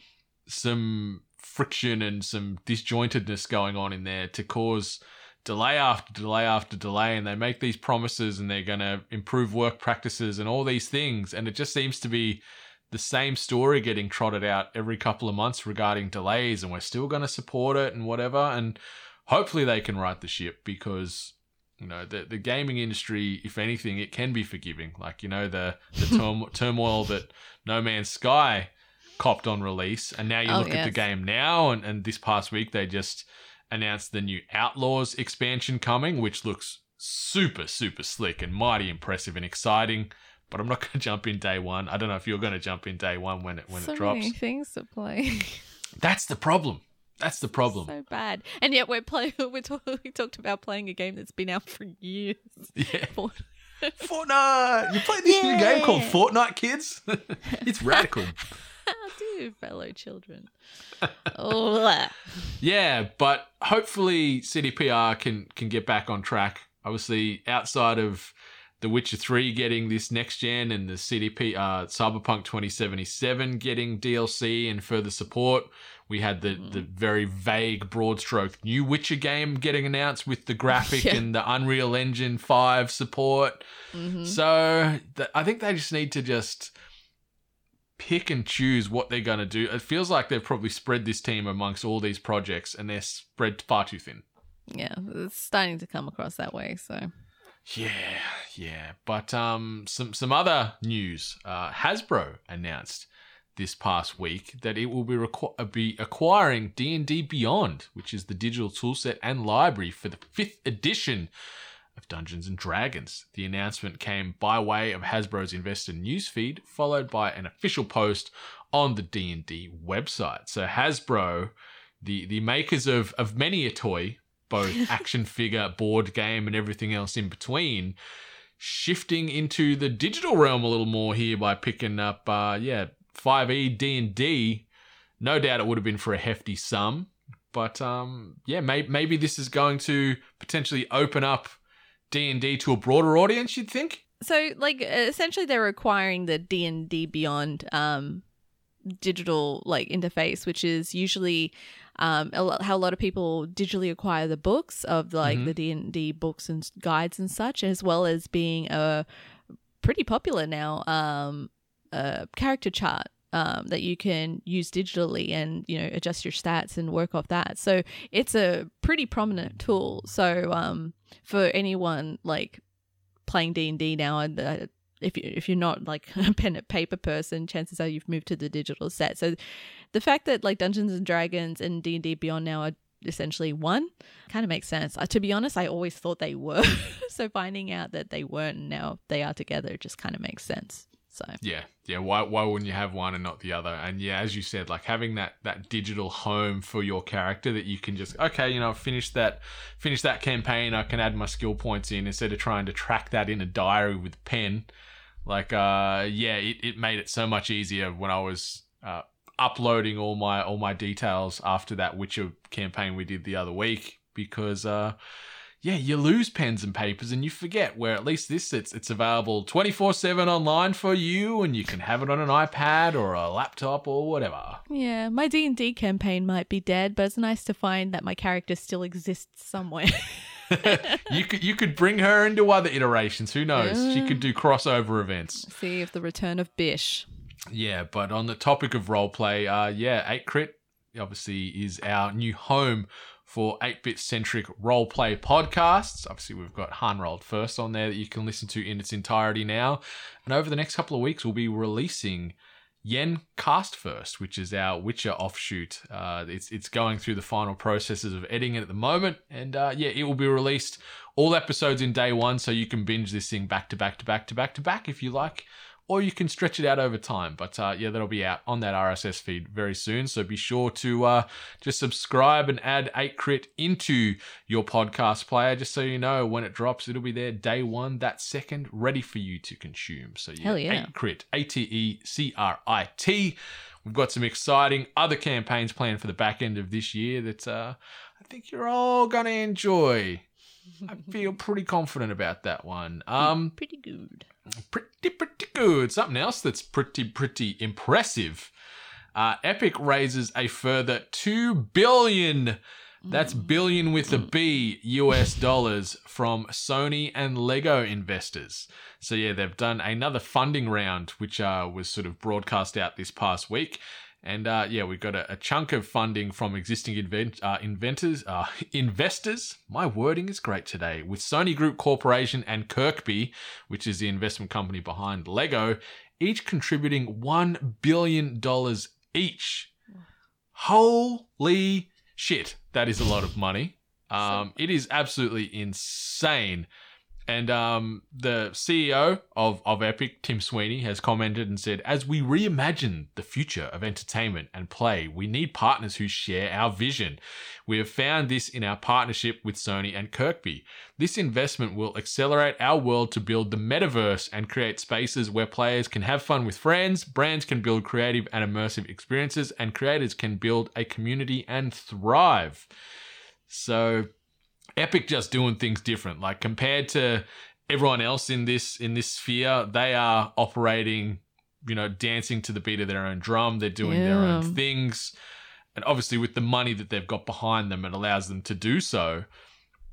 some friction and some disjointedness going on in there to cause delay after delay after delay, and they make these promises and they're going to improve work practices and all these things, and it just seems to be the same story getting trotted out every couple of months regarding delays, and we're still going to support it and whatever, and hopefully they can right the ship because, you know, the the gaming industry, if anything, it can be forgiving. Like, you know, the, the turm- turmoil that No Man's Sky copped on release, and now you oh, look yes. at the game now, and, and this past week they just announced the new Outlaws expansion coming, which looks super, super slick and mighty impressive and exciting. But I'm not going to jump in day one. I don't know if you're going to jump in day one when it when so it drops. So many things to play. That's the problem. That's the problem. So bad. And yet we're play- we, talk- we talked about playing a game that's been out for years. Yeah. For- Fortnite! You play this yeah. new game called Fortnite, kids? It's radical. How do, fellow children? Yeah, but hopefully C D P R can, can get back on track. Obviously, outside of The Witcher three getting this next gen and the C D P R Cyberpunk twenty seventy-seven getting D L C and further support, we had the, mm. the very vague, broad-stroke new Witcher game getting announced with the graphic yeah. and the Unreal Engine five support. Mm-hmm. So th- I think they just need to just pick and choose what they're going to do. It feels like they've probably spread this team amongst all these projects and they're spread far too thin. Yeah, it's starting to come across that way, so... Yeah, yeah. But um, some, some other news. Uh, Hasbro announced this past week that it will be requ- be acquiring D and D Beyond, which is the digital toolset and library for the fifth edition of Dungeons and Dragons. The announcement came by way of Hasbro's investor newsfeed, followed by an official post on the D and D website. So Hasbro, the, the makers of, of many a toy, both action figure, board game, and everything else in between, shifting into the digital realm a little more here by picking up, uh, yeah, five E D and D. No doubt it would have been for a hefty sum, but um, yeah, may- maybe this is going to potentially open up D and D to a broader audience, you'd think? So, like, essentially they're acquiring the D and D Beyond um, digital, like, interface, which is usually... Um, a lot, how a lot of people digitally acquire the books of like mm-hmm. the D and D books and guides and such, as well as being a pretty popular now um, uh, character chart um, that you can use digitally and, you know, adjust your stats and work off that. So it's a pretty prominent tool. So um, for anyone like playing D and D now, and uh, if you, if you're not like a pen and paper person, chances are you've moved to the digital set. So the fact that like Dungeons and Dragons and D and D Beyond now are essentially one kind of makes sense. Uh, to be honest, I always thought they were. So finding out that they weren't and now they are together just kind of makes sense. So yeah, yeah. Why why wouldn't you have one and not the other? And yeah, as you said, like having that that digital home for your character that you can just okay, you know, finish that finish that campaign. I can add my skill points in instead of trying to track that in a diary with pen. Like, uh, yeah, it, it made it so much easier when I was uh, uploading all my all my details after that Witcher campaign we did the other week because, uh, yeah, you lose pens and papers and you forget where at least this sits. It's available twenty-four seven online for you and you can have it on an iPad or a laptop or whatever. Yeah, my D and D campaign might be dead, but it's nice to find that my character still exists somewhere. you could you could bring her into other iterations. Who knows? Yeah. She could do crossover events. See if the return of Bish. Yeah, but on the topic of roleplay, uh, yeah, eight crit obviously is our new home for eight-bit-centric roleplay podcasts. Obviously, we've got Hanrolled First on there that you can listen to in its entirety now. And over the next couple of weeks, we'll be releasing Yen Cast First, which is our Witcher offshoot. Uh, it's it's going through the final processes of editing it at the moment. And uh, yeah, it will be released all episodes in day one, so you can binge this thing back to back to back to back to back if you like, or you can stretch it out over time. But uh, yeah, that'll be out on that R S S feed very soon. So be sure to uh, just subscribe and add eight crit into your podcast player just so you know when it drops. It'll be there day one, that second, ready for you to consume. So yeah, yeah. eight crit, A T E C R I T. We've got some exciting other campaigns planned for the back end of this year that uh, I think you're all going to enjoy. I feel pretty confident about that one. Um, pretty good. Pretty, pretty good. Something else that's pretty, pretty impressive. Uh, Epic raises a further two billion dollars, that's billion with a B, U S dollars from Sony and LEGO investors. So, yeah, they've done another funding round, which uh, was sort of broadcast out this past week. And, uh, yeah, we've got a, a chunk of funding from existing invent, uh, inventors, uh, investors. My wording is great today. With Sony Group Corporation and Kirkby, which is the investment company behind LEGO, each contributing one billion dollars each. Holy shit. That is a lot of money. Um, it is absolutely insane. And um, the C E O of, of Epic, Tim Sweeney, has commented and said, as we reimagine the future of entertainment and play, we need partners who share our vision. We have found this in our partnership with Sony and Kirkby. This investment will accelerate our world to build the metaverse and create spaces where players can have fun with friends, brands can build creative and immersive experiences, and creators can build a community and thrive. So... Epic just doing things different. Like, compared to everyone else in this in this sphere, they are operating, you know, dancing to the beat of their own drum. They're doing yeah. their own things. And obviously with the money that they've got behind them, it allows them to do so.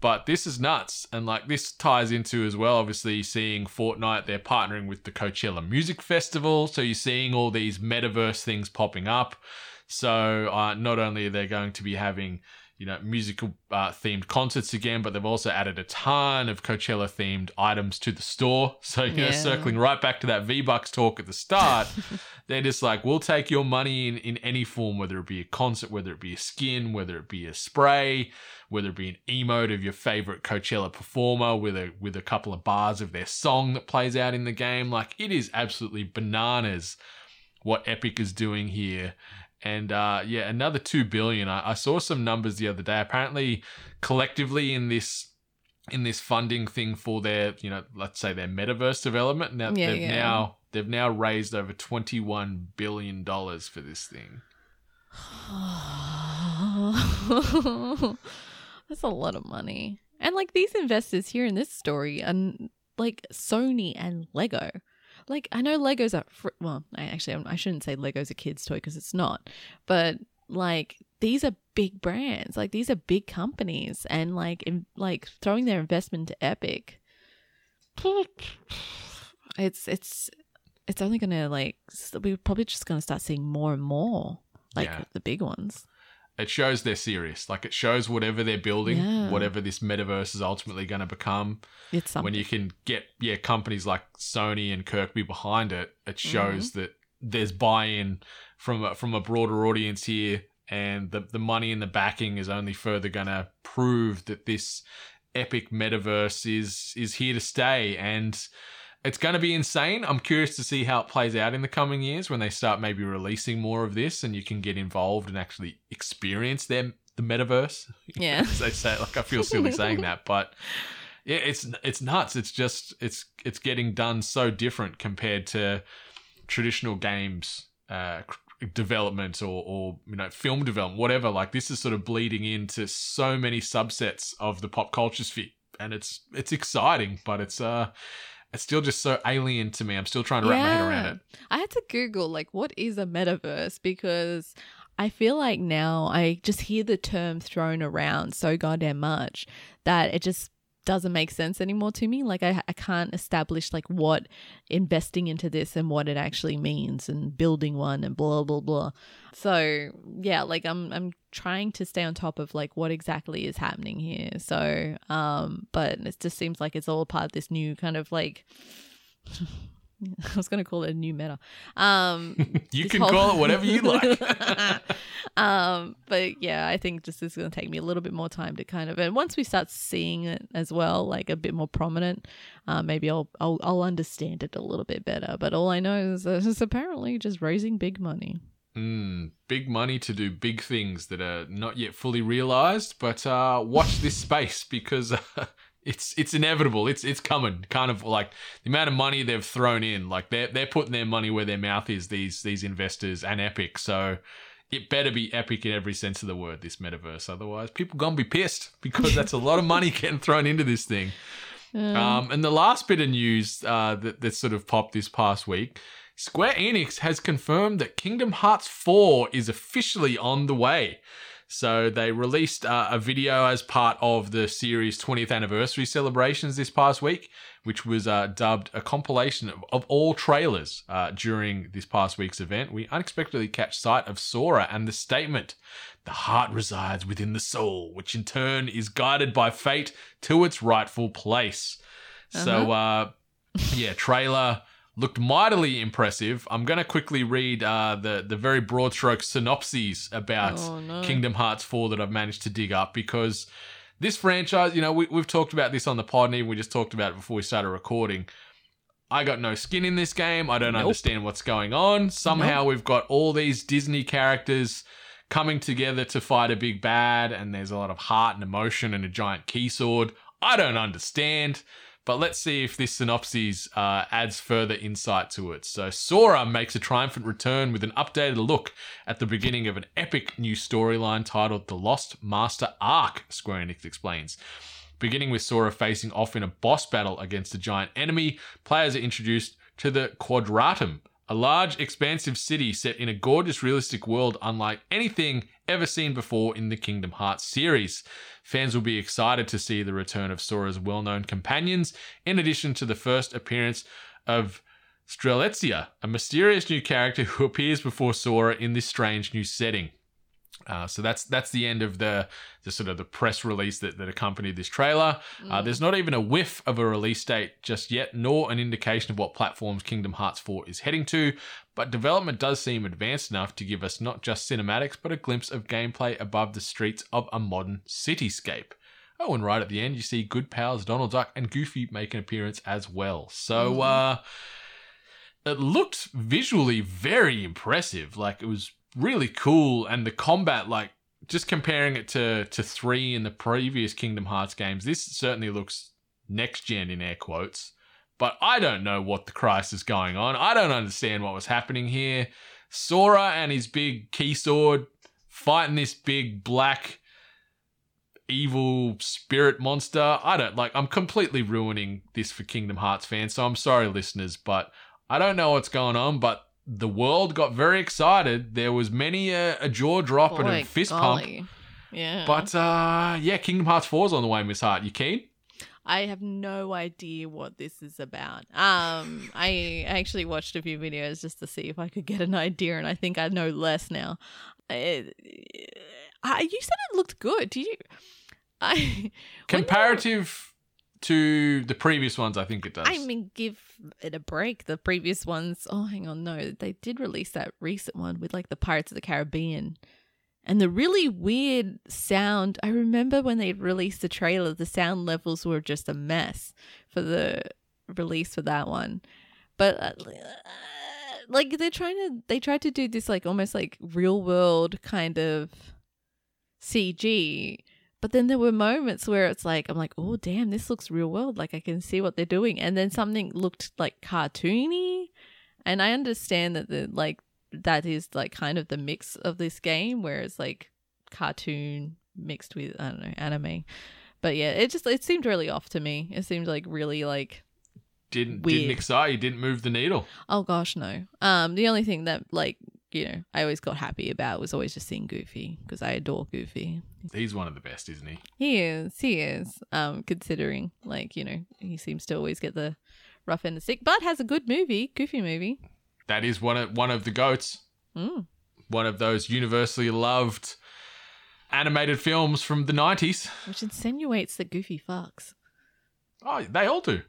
But this is nuts. And, like, this ties into as well, obviously, seeing Fortnite. They're partnering with the Coachella Music Festival. So you're seeing all these metaverse things popping up. So uh, not only are they going to be having... you know, musical uh, themed concerts again, but they've also added a ton of Coachella themed items to the store. So, you yeah. know, circling right back to that V-Bucks talk at the start, they're just like, we'll take your money in, in any form, whether it be a concert, whether it be a skin, whether it be a spray, whether it be an emote of your favorite Coachella performer with a, with a couple of bars of their song that plays out in the game. Like, it is absolutely bananas what Epic is doing here. And, uh, yeah, another two billion dollars. I, I saw some numbers the other day. Apparently, collectively in this in this funding thing for their, you know, let's say their metaverse development, now, yeah, they've, yeah. now they've now raised over twenty-one billion dollars for this thing. That's a lot of money. And, like, these investors here in this story are, like, Sony and LEGO. Like, I know Legos are, fr- well, I actually, I shouldn't say Lego's a kid's toy because it's not. But, like, these are big brands. Like, these are big companies. And, like, in, like throwing their investment to Epic, it's it's it's only going to, like, we're probably just going to start seeing more and more, like, yeah. the big ones. It shows they're serious. Like, it shows whatever they're building, yeah. whatever this metaverse is ultimately going to become. It's something. When you can get, yeah, companies like Sony and Kirkby behind it, it shows mm-hmm. that there's buy-in from a, from a broader audience here, and the, the money and the backing is only further going to prove that this epic metaverse is is here to stay. And... it's going to be insane. I'm curious to see how it plays out in the coming years when they start maybe releasing more of this and you can get involved and actually experience them, the metaverse. Yeah. As they say, like, I feel silly saying that, but yeah, it's it's nuts. It's just, it's it's getting done so different compared to traditional games uh, development or, or, you know, film development, whatever. Like, this is sort of bleeding into so many subsets of the pop culture sphere, and it's it's exciting, but it's... uh. It's still just so alien to me. I'm still trying to wrap yeah. my head around it. I had to Google, like, what is a metaverse? Because I feel like now I just hear the term thrown around so goddamn much that it just doesn't make sense anymore to me. Like, I, I can't establish, like, what investing into this and what it actually means and building one and blah, blah, blah. So, yeah, like, I'm I'm trying to stay on top of, like, what exactly is happening here. So, um, but it just seems like it's all part of this new kind of, like, I was going to call it a new meta. Um, you can whole- call it whatever you like. um, but yeah, I think just this is going to take me a little bit more time to kind of, and once we start seeing it as well, like a bit more prominent, uh, maybe I'll, I'll I'll understand it a little bit better. But all I know is that it's apparently just raising big money. Mm, big money to do big things that are not yet fully realized. But uh, watch this space because. Uh, It's it's inevitable. It's it's coming. Kind of like the amount of money they've thrown in. Like they're they're putting their money where their mouth is. These these investors and Epic. So it better be epic in every sense of the word. This metaverse. Otherwise, people gonna be pissed because that's a lot of money getting thrown into this thing. Um, um and the last bit of news uh, that that sort of popped this past week. Square Enix has confirmed that Kingdom Hearts four is officially on the way. So they released uh, a video as part of the series' twentieth anniversary celebrations this past week, which was uh, dubbed a compilation of, of all trailers uh, during this past week's event. We unexpectedly catch sight of Sora and the statement, "The heart resides within the soul, which in turn is guided by fate to its rightful place." Uh-huh. So, uh, yeah, trailer... looked mightily impressive. I'm going to quickly read uh, the, the very broad stroke synopses about oh, no. Kingdom Hearts four that I've managed to dig up because this franchise, you know, we, we've talked about this on the pod, and even we just talked about it before we started recording. I got no skin in this game. I don't nope. understand what's going on. Somehow nope. we've got all these Disney characters coming together to fight a big bad, and there's a lot of heart and emotion and a giant key sword. I don't understand, but let's see if this synopsis uh, adds further insight to it. So Sora makes a triumphant return with an updated look at the beginning of an epic new storyline titled The Lost Master Arc, Square Enix explains. Beginning with Sora facing off in a boss battle against a giant enemy, players are introduced to the Quadratum, a large, expansive city set in a gorgeous, realistic world unlike anything ever seen before in the Kingdom Hearts series. Fans will be excited to see the return of Sora's well-known companions, in addition to the first appearance of Strelitzia, a mysterious new character who appears before Sora in this strange new setting. Uh, so that's that's the end of the, the sort of the press release that, that accompanied this trailer. Mm. Uh, there's not even a whiff of a release date just yet, nor an indication of what platforms Kingdom Hearts four is heading to, but development does seem advanced enough to give us not just cinematics, but a glimpse of gameplay above the streets of a modern cityscape. Oh, and right at the end, you see good pals Donald Duck and Goofy make an appearance as well. So mm. uh, it looked visually very impressive. Like, it was really cool, and the combat, like, just comparing it to to three in the previous Kingdom Hearts games, this certainly looks next gen in air quotes, but I don't know what the Christ is going on. I don't understand what was happening here. Sora and his big key sword fighting this big black evil spirit monster. I don't like I'm completely ruining this for Kingdom Hearts fans, so I'm sorry, listeners, but I don't know what's going on, but the world got very excited. There was many a, a jaw drop Boy, and a fist golly. pump. Yeah. But, uh, yeah, Kingdom Hearts four is on the way, Miss Hart. You keen? I have no idea what this is about. Um, I actually watched a few videos just to see if I could get an idea, and I think I know less now. It, it, I, you said it looked good. Did you? I Comparative... to the previous ones, I think it does. I mean, give it a break. The previous ones, oh, hang on, no. They did release that recent one with, like, the Pirates of the Caribbean. And the really weird sound, I remember when they released the trailer, the sound levels were just a mess for the release for that one. But, uh, like, they're trying to, they tried to do this, like, almost, like, real-world kind of C G. But then there were moments where it's like, I'm like, oh, damn, this looks real world. Like, I can see what they're doing. And then something looked like cartoony. And I understand that the, like, that is like kind of the mix of this game where it's like cartoon mixed with, I don't know, anime. But yeah, it just, it seemed really off to me. It seemed like really like Didn't, weird. didn't excite you, didn't move the needle. Oh, gosh, no. Um, the only thing that like, you know, I always got happy about was always just seeing Goofy, because I adore Goofy. He's one of the best, isn't he? He is. He is. Um, considering, like, you know, he seems to always get the rough end of the stick, but has a good movie, Goofy movie. That is one of one of the goats. Mm. One of those universally loved animated films from the nineties. Which insinuates that Goofy fucks. Oh, they all do.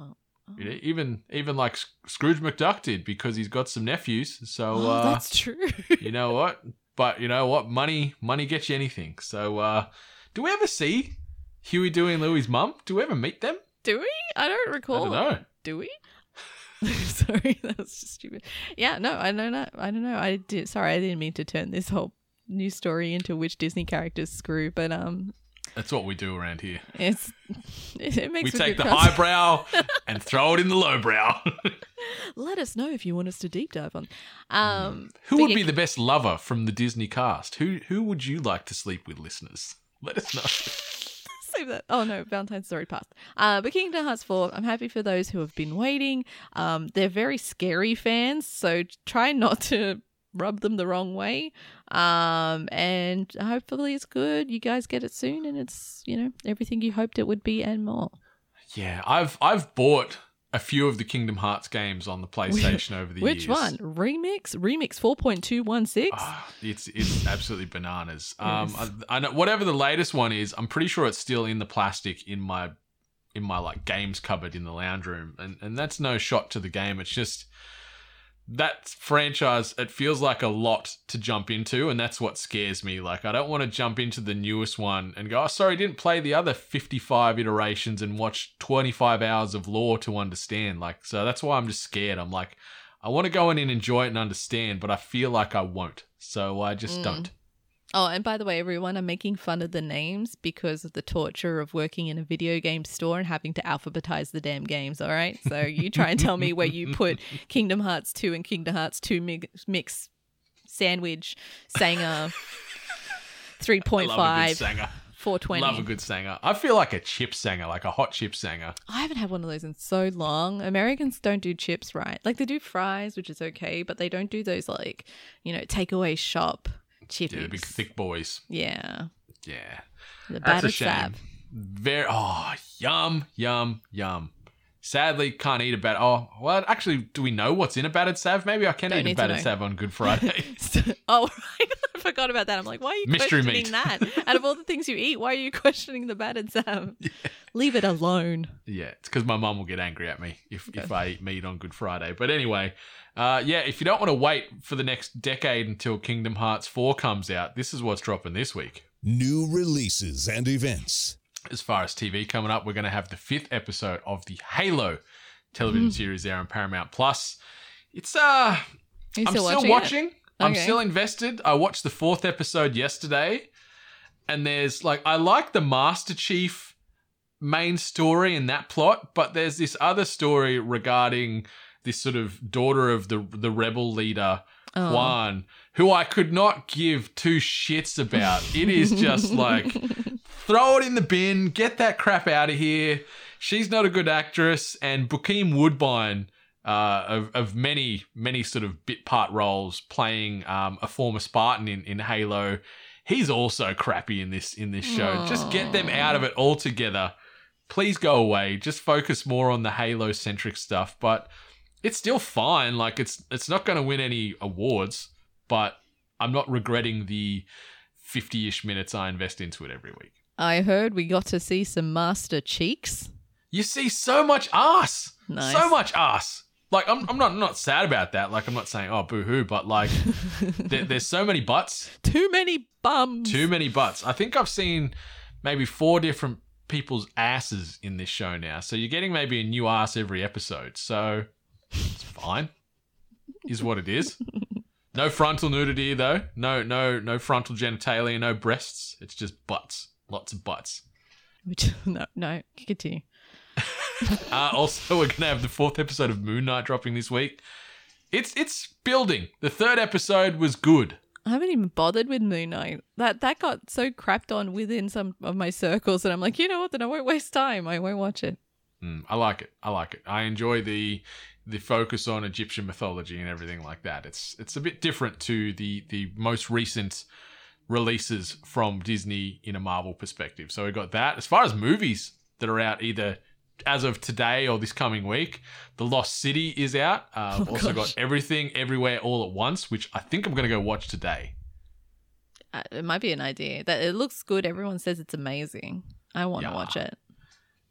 Oh. Even even like Scrooge McDuck did, because he's got some nephews. So oh, uh, that's true. You know what? But you know what? Money money gets you anything. So uh, do we ever see Huey, Dewey and Louie's mum? Do we ever meet them? Do we? I don't recall. I don't know. Do we? Sorry, that was just stupid. Yeah, no, I don't know. I don't know. I did. Sorry, I didn't mean to turn this whole new story into which Disney characters screw, but um. That's what we do around here. It's it makes we take the concept. Highbrow and throw it in the lowbrow. Let us know if you want us to deep dive on. Um, who would yeah, be the best lover from the Disney cast? Who who would you like to sleep with, listeners? Let us know. Save that. Oh no, Valentine's already passed. Uh, but Kingdom Hearts four, I'm happy for those who have been waiting. Um, they're very scary fans, so try not to rub them the wrong way, um and hopefully it's good. You guys get it soon, and it's, you know, everything you hoped it would be and more. Yeah, I've I've bought a few of the Kingdom Hearts games on the PlayStation over the which years. Which one? Remix? Remix four point two one six? Oh, it's it's absolutely bananas. Yes. Um, I, I know whatever the latest one is, I'm pretty sure it's still in the plastic in my in my like games cupboard in the lounge room, and and that's no shot to the game. It's just that franchise, it feels like a lot to jump into, and that's what scares me. Like, I don't want to jump into the newest one and go, oh, sorry, I didn't play the other fifty-five iterations and watch twenty-five hours of lore to understand. Like, so that's why I'm just scared. I'm like, I want to go in and enjoy it and understand, but I feel like I won't. So I just mm. don't. Oh, and by the way, everyone, I'm making fun of the names because of the torture of working in a video game store and having to alphabetize the damn games, all right? So you try and tell me where you put Kingdom Hearts two and Kingdom Hearts two mi- mix, sandwich, Sanger, three point five, I love a good Sanger. four twenty. Love a good Sanger. I feel like a chip Sanger, like a hot chip Sanger. I haven't had one of those in so long. Americans don't do chips right. Like, they do fries, which is okay, but they don't do those, like, you know, takeaway shop Chippies. Yeah, big thick boys. Yeah. Yeah. The that's a shame. Sab. Very. Oh, yum, yum, yum. Sadly, can't eat a battered. Oh, well, actually, do we know what's in a battered sav? Maybe I can Don't eat a battered sav on Good Friday. Oh, right. I forgot about that. I'm like, why are you Mystery questioning meat. That? Out of all the things you eat, why are you questioning the battered sav? Yeah. Leave it alone. Yeah, it's because my mum will get angry at me if, if I eat meat on Good Friday. But anyway, uh, yeah, if you don't want to wait for the next decade until Kingdom Hearts four comes out, this is what's dropping this week. New releases and events. As far as T V coming up, we're going to have the fifth episode of the Halo television mm. series there on Paramount Plus. It's uh, still I'm still watching. watching. Okay. I'm still invested. I watched the fourth episode yesterday, and there's like I like the Master Chief main story and that plot, but there's this other story regarding this sort of daughter of the the rebel leader. Oh. Juan, who I could not give two shits about. It is just like, throw it in the bin, get that crap out of here. She's not a good actress. And Bokeem Woodbine, uh, of, of many, many sort of bit part roles, playing um, a former Spartan in, in Halo, he's also crappy in this in this show. Aww. Just get them out of it altogether. Please go away. Just focus more on the Halo-centric stuff. But it's still fine. Like, it's it's not going to win any awards, but I'm not regretting the fifty-ish minutes I invest into it every week. I heard we got to see some master cheeks. You see so much ass. Nice. So much ass. Like, I'm I'm not I'm not sad about that. Like, I'm not saying, oh, boo-hoo, but, like, there, there's so many butts. Too many bums. Too many butts. I think I've seen maybe four different people's asses in this show now. So you're getting maybe a new ass every episode. So it's fine, is what it is. No frontal nudity though. No, no, no frontal genitalia. No breasts. It's just butts. Lots of butts. No, no. Continue. uh, also, we're gonna have the fourth episode of Moon Knight dropping this week. It's it's building. The third episode was good. I haven't even bothered with Moon Knight. That that got so crapped on within some of my circles that I'm like, you know what? Then I won't waste time. I won't watch it. Mm, I like it. I like it. I enjoy the. The focus on Egyptian mythology and everything like that. It's it's a bit different to the the most recent releases from Disney in a Marvel perspective. So we got that. As far as movies that are out either as of today or this coming week, The Lost City is out. Uh, oh, also gosh. Got Everything, Everywhere, All at Once, which I think I'm going to go watch today. Uh, it might be an idea. That it looks good. Everyone says it's amazing. I want to yeah. watch it.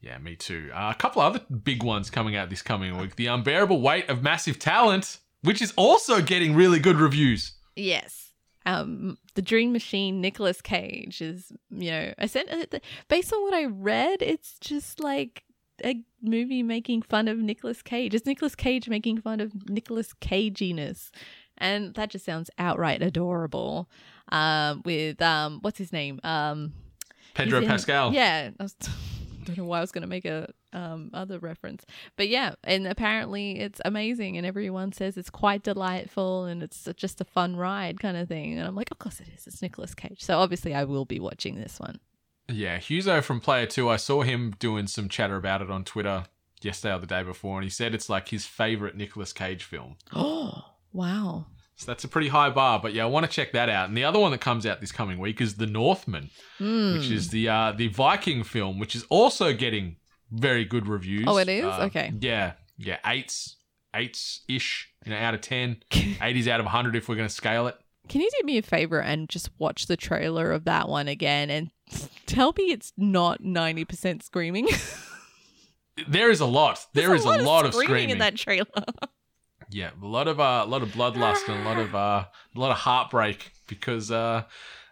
Yeah, me too. Uh, a couple of other big ones coming out this coming week. The Unbearable Weight of Massive Talent, which is also getting really good reviews. Yes. Um, the Dream Machine, Nicolas Cage is, you know, I said, based on what I read, it's just like a movie making fun of Nicolas Cage. It's Nicolas Cage making fun of Nicolas Caginess. And that just sounds outright adorable. Um, with, um, what's his name? Um, Pedro in, Pascal. Yeah. I was t- don't know why I was going to make a um, other reference, but yeah, and apparently it's amazing, and everyone says it's quite delightful, and it's just a fun ride kind of thing. And I'm like, of course it is. It's Nicolas Cage, so obviously I will be watching this one. Yeah, Huzo from Player Two. I saw him doing some chatter about it on Twitter yesterday or the day before, and he said it's like his favorite Nicolas Cage film. Oh, wow! So that's a pretty high bar, but yeah, I want to check that out. And the other one that comes out this coming week is The Northman, mm. which is the uh, the Viking film, which is also getting very good reviews. Oh, it is? Uh, okay. Yeah. Yeah. Eights, eights-ish, you know, out of ten. eighties out of one hundred if we're going to scale it. Can you do me a favor and just watch the trailer of that one again and tell me it's not ninety percent screaming? There is a lot. There There's is a lot, a lot of, screaming of screaming in that trailer. Yeah, a lot of uh, a lot of bloodlust and a lot of uh, a lot of heartbreak because uh,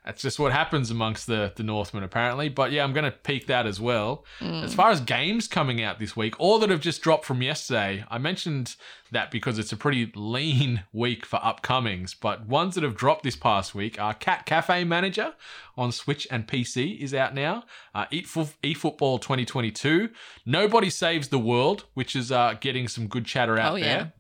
that's just what happens amongst the the Northmen apparently. But yeah, I'm going to peek that as well. Mm. As far as games coming out this week, all that have just dropped from yesterday, I mentioned that because it's a pretty lean week for upcomings. But ones that have dropped this past week are Cat Cafe Manager on Switch and P C is out now. Uh, eFootball twenty twenty-two, Nobody Saves the World, which is uh, getting some good chatter out oh, yeah. there.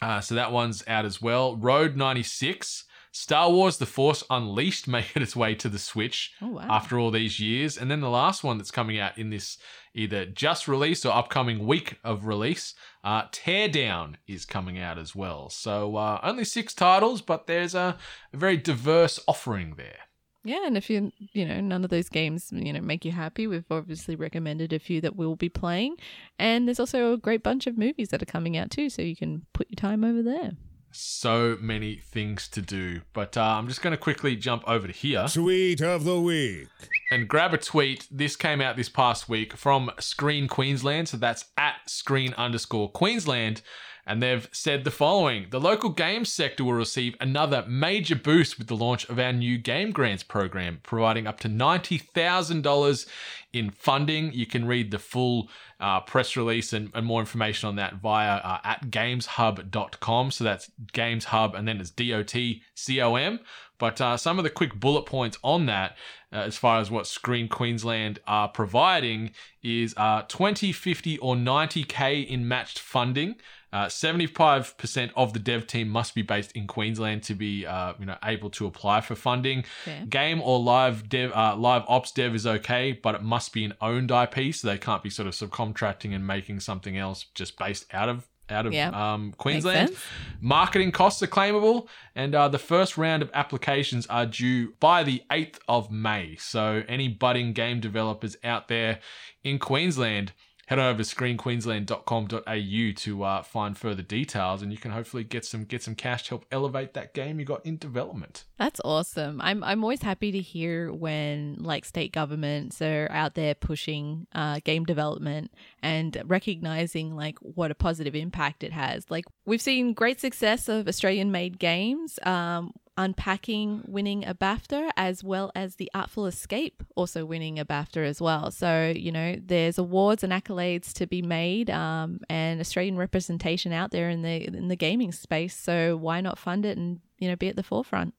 Uh, so that one's out as well. Road ninety-six, Star Wars The Force Unleashed making its way to the Switch oh, wow. after all these years. And then the last one that's coming out in this either just release or upcoming week of release, uh, Teardown is coming out as well. So uh, only six titles, but there's a, a very diverse offering there. Yeah, and if you you know none of those games you know make you happy, we've obviously recommended a few that we'll be playing, and there's also a great bunch of movies that are coming out too, so you can put your time over there. So many things to do, but uh, I'm just going to quickly jump over to here. Tweet of the week. And grab a tweet. This came out this past week from Screen Queensland, so that's at Screen underscore Queensland. And they've said the following. The local games sector will receive another major boost with the launch of our new Game Grants program, providing up to ninety thousand dollars in funding. You can read the full uh, press release and, and more information on that via uh, at games hub dot com. So that's GamesHub and then it's D O T C O M. But uh, some of the quick bullet points on that, uh, as far as what Screen Queensland are providing, is uh, twenty, fifty or ninety K in matched funding. Uh, seventy-five percent of the dev team must be based in Queensland to be, uh, you know, able to apply for funding. Yeah. Game or live dev, uh, live ops dev is okay, but it must be an owned I P, so they can't be sort of subcontracting and making something else just based out of out of yeah. um, Queensland. Marketing costs are claimable, and uh, the first round of applications are due by the eighth of May. So any budding game developers out there in Queensland, head on over to screen queensland dot com dot a u to uh, find further details, and you can hopefully get some get some cash to help elevate that game you got in development. That's awesome. I'm I'm always happy to hear when like state governments are out there pushing uh, game development and recognizing like what a positive impact it has. Like we've seen great success of Australian-made games. Um, Unpacking winning a BAFTA, as well as The Artful Escape also winning a BAFTA as well. So, you know, there's awards and accolades to be made um, and Australian representation out there in the in the gaming space. So why not fund it and, you know, be at the forefront?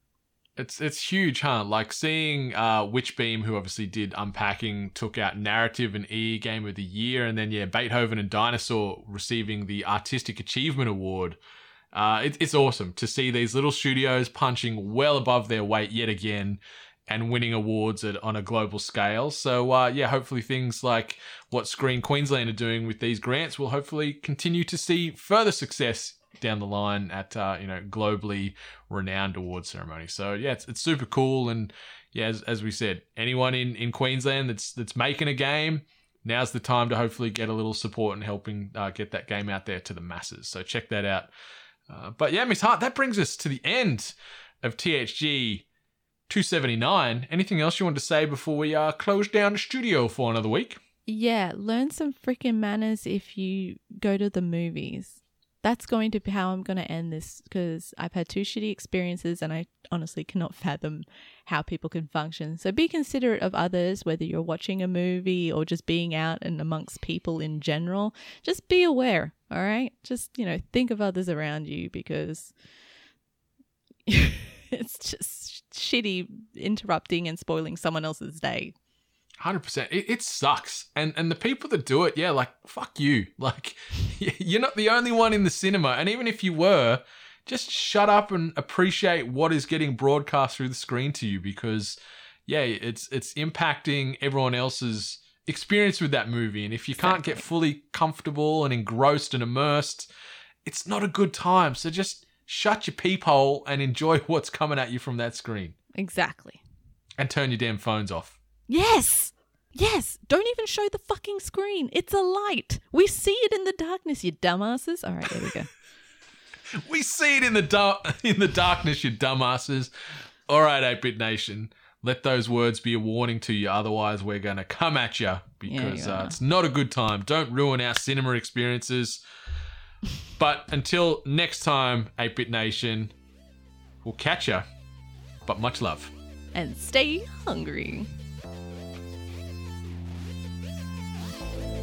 It's it's huge, huh? Like seeing uh, Witchbeam, who obviously did Unpacking, took out Narrative and E Game of the Year. And then, yeah, Beethoven and Dinosaur receiving the Artistic Achievement Award. Uh, it, it's awesome to see these little studios punching well above their weight yet again and winning awards at, on a global scale. So, uh, yeah, hopefully things like what Screen Queensland are doing with these grants will hopefully continue to see further success down the line at, uh, you know, globally renowned award ceremony. So, yeah, it's, it's super cool. And, yeah, as, as we said, anyone in, in Queensland that's that's making a game, now's the time to hopefully get a little support and helping uh, get that game out there to the masses. So check that out. Uh, but yeah, Miss Hart, that brings us to the end of T H G two seventy-nine. Anything else you want to say before we uh, close down the studio for another week? Yeah, learn some freaking manners if you go to the movies. That's going to be how I'm going to end this, because I've had two shitty experiences and I honestly cannot fathom how people can function. So be considerate of others, whether you're watching a movie or just being out and amongst people in general. Just be aware, all right? Just, you know, think of others around you, because it's just shitty interrupting and spoiling someone else's day. one hundred percent. It, it sucks. And and the people that do it, yeah, like, fuck you. Like, you're not the only one in the cinema. And even if you were, just shut up and appreciate what is getting broadcast through the screen to you, because, yeah, it's it's impacting everyone else's experience with that movie. And if you can't get fully comfortable and engrossed and immersed, it's not a good time. So just shut your peephole and enjoy what's coming at you from that screen. Exactly. And turn your damn phones off. Yes. Yes. Don't even show the fucking screen. It's a light. We see it in the darkness, you dumbasses. All right, there we go. We see it in the dar- in the darkness, you dumbasses. All right, eight-Bit Nation. Let those words be a warning to you. Otherwise, we're going to come at you, because yeah, you uh, it's not a good time. Don't ruin our cinema experiences. But until next time, eight bit Nation, we'll catch ya. But much love. And stay hungry.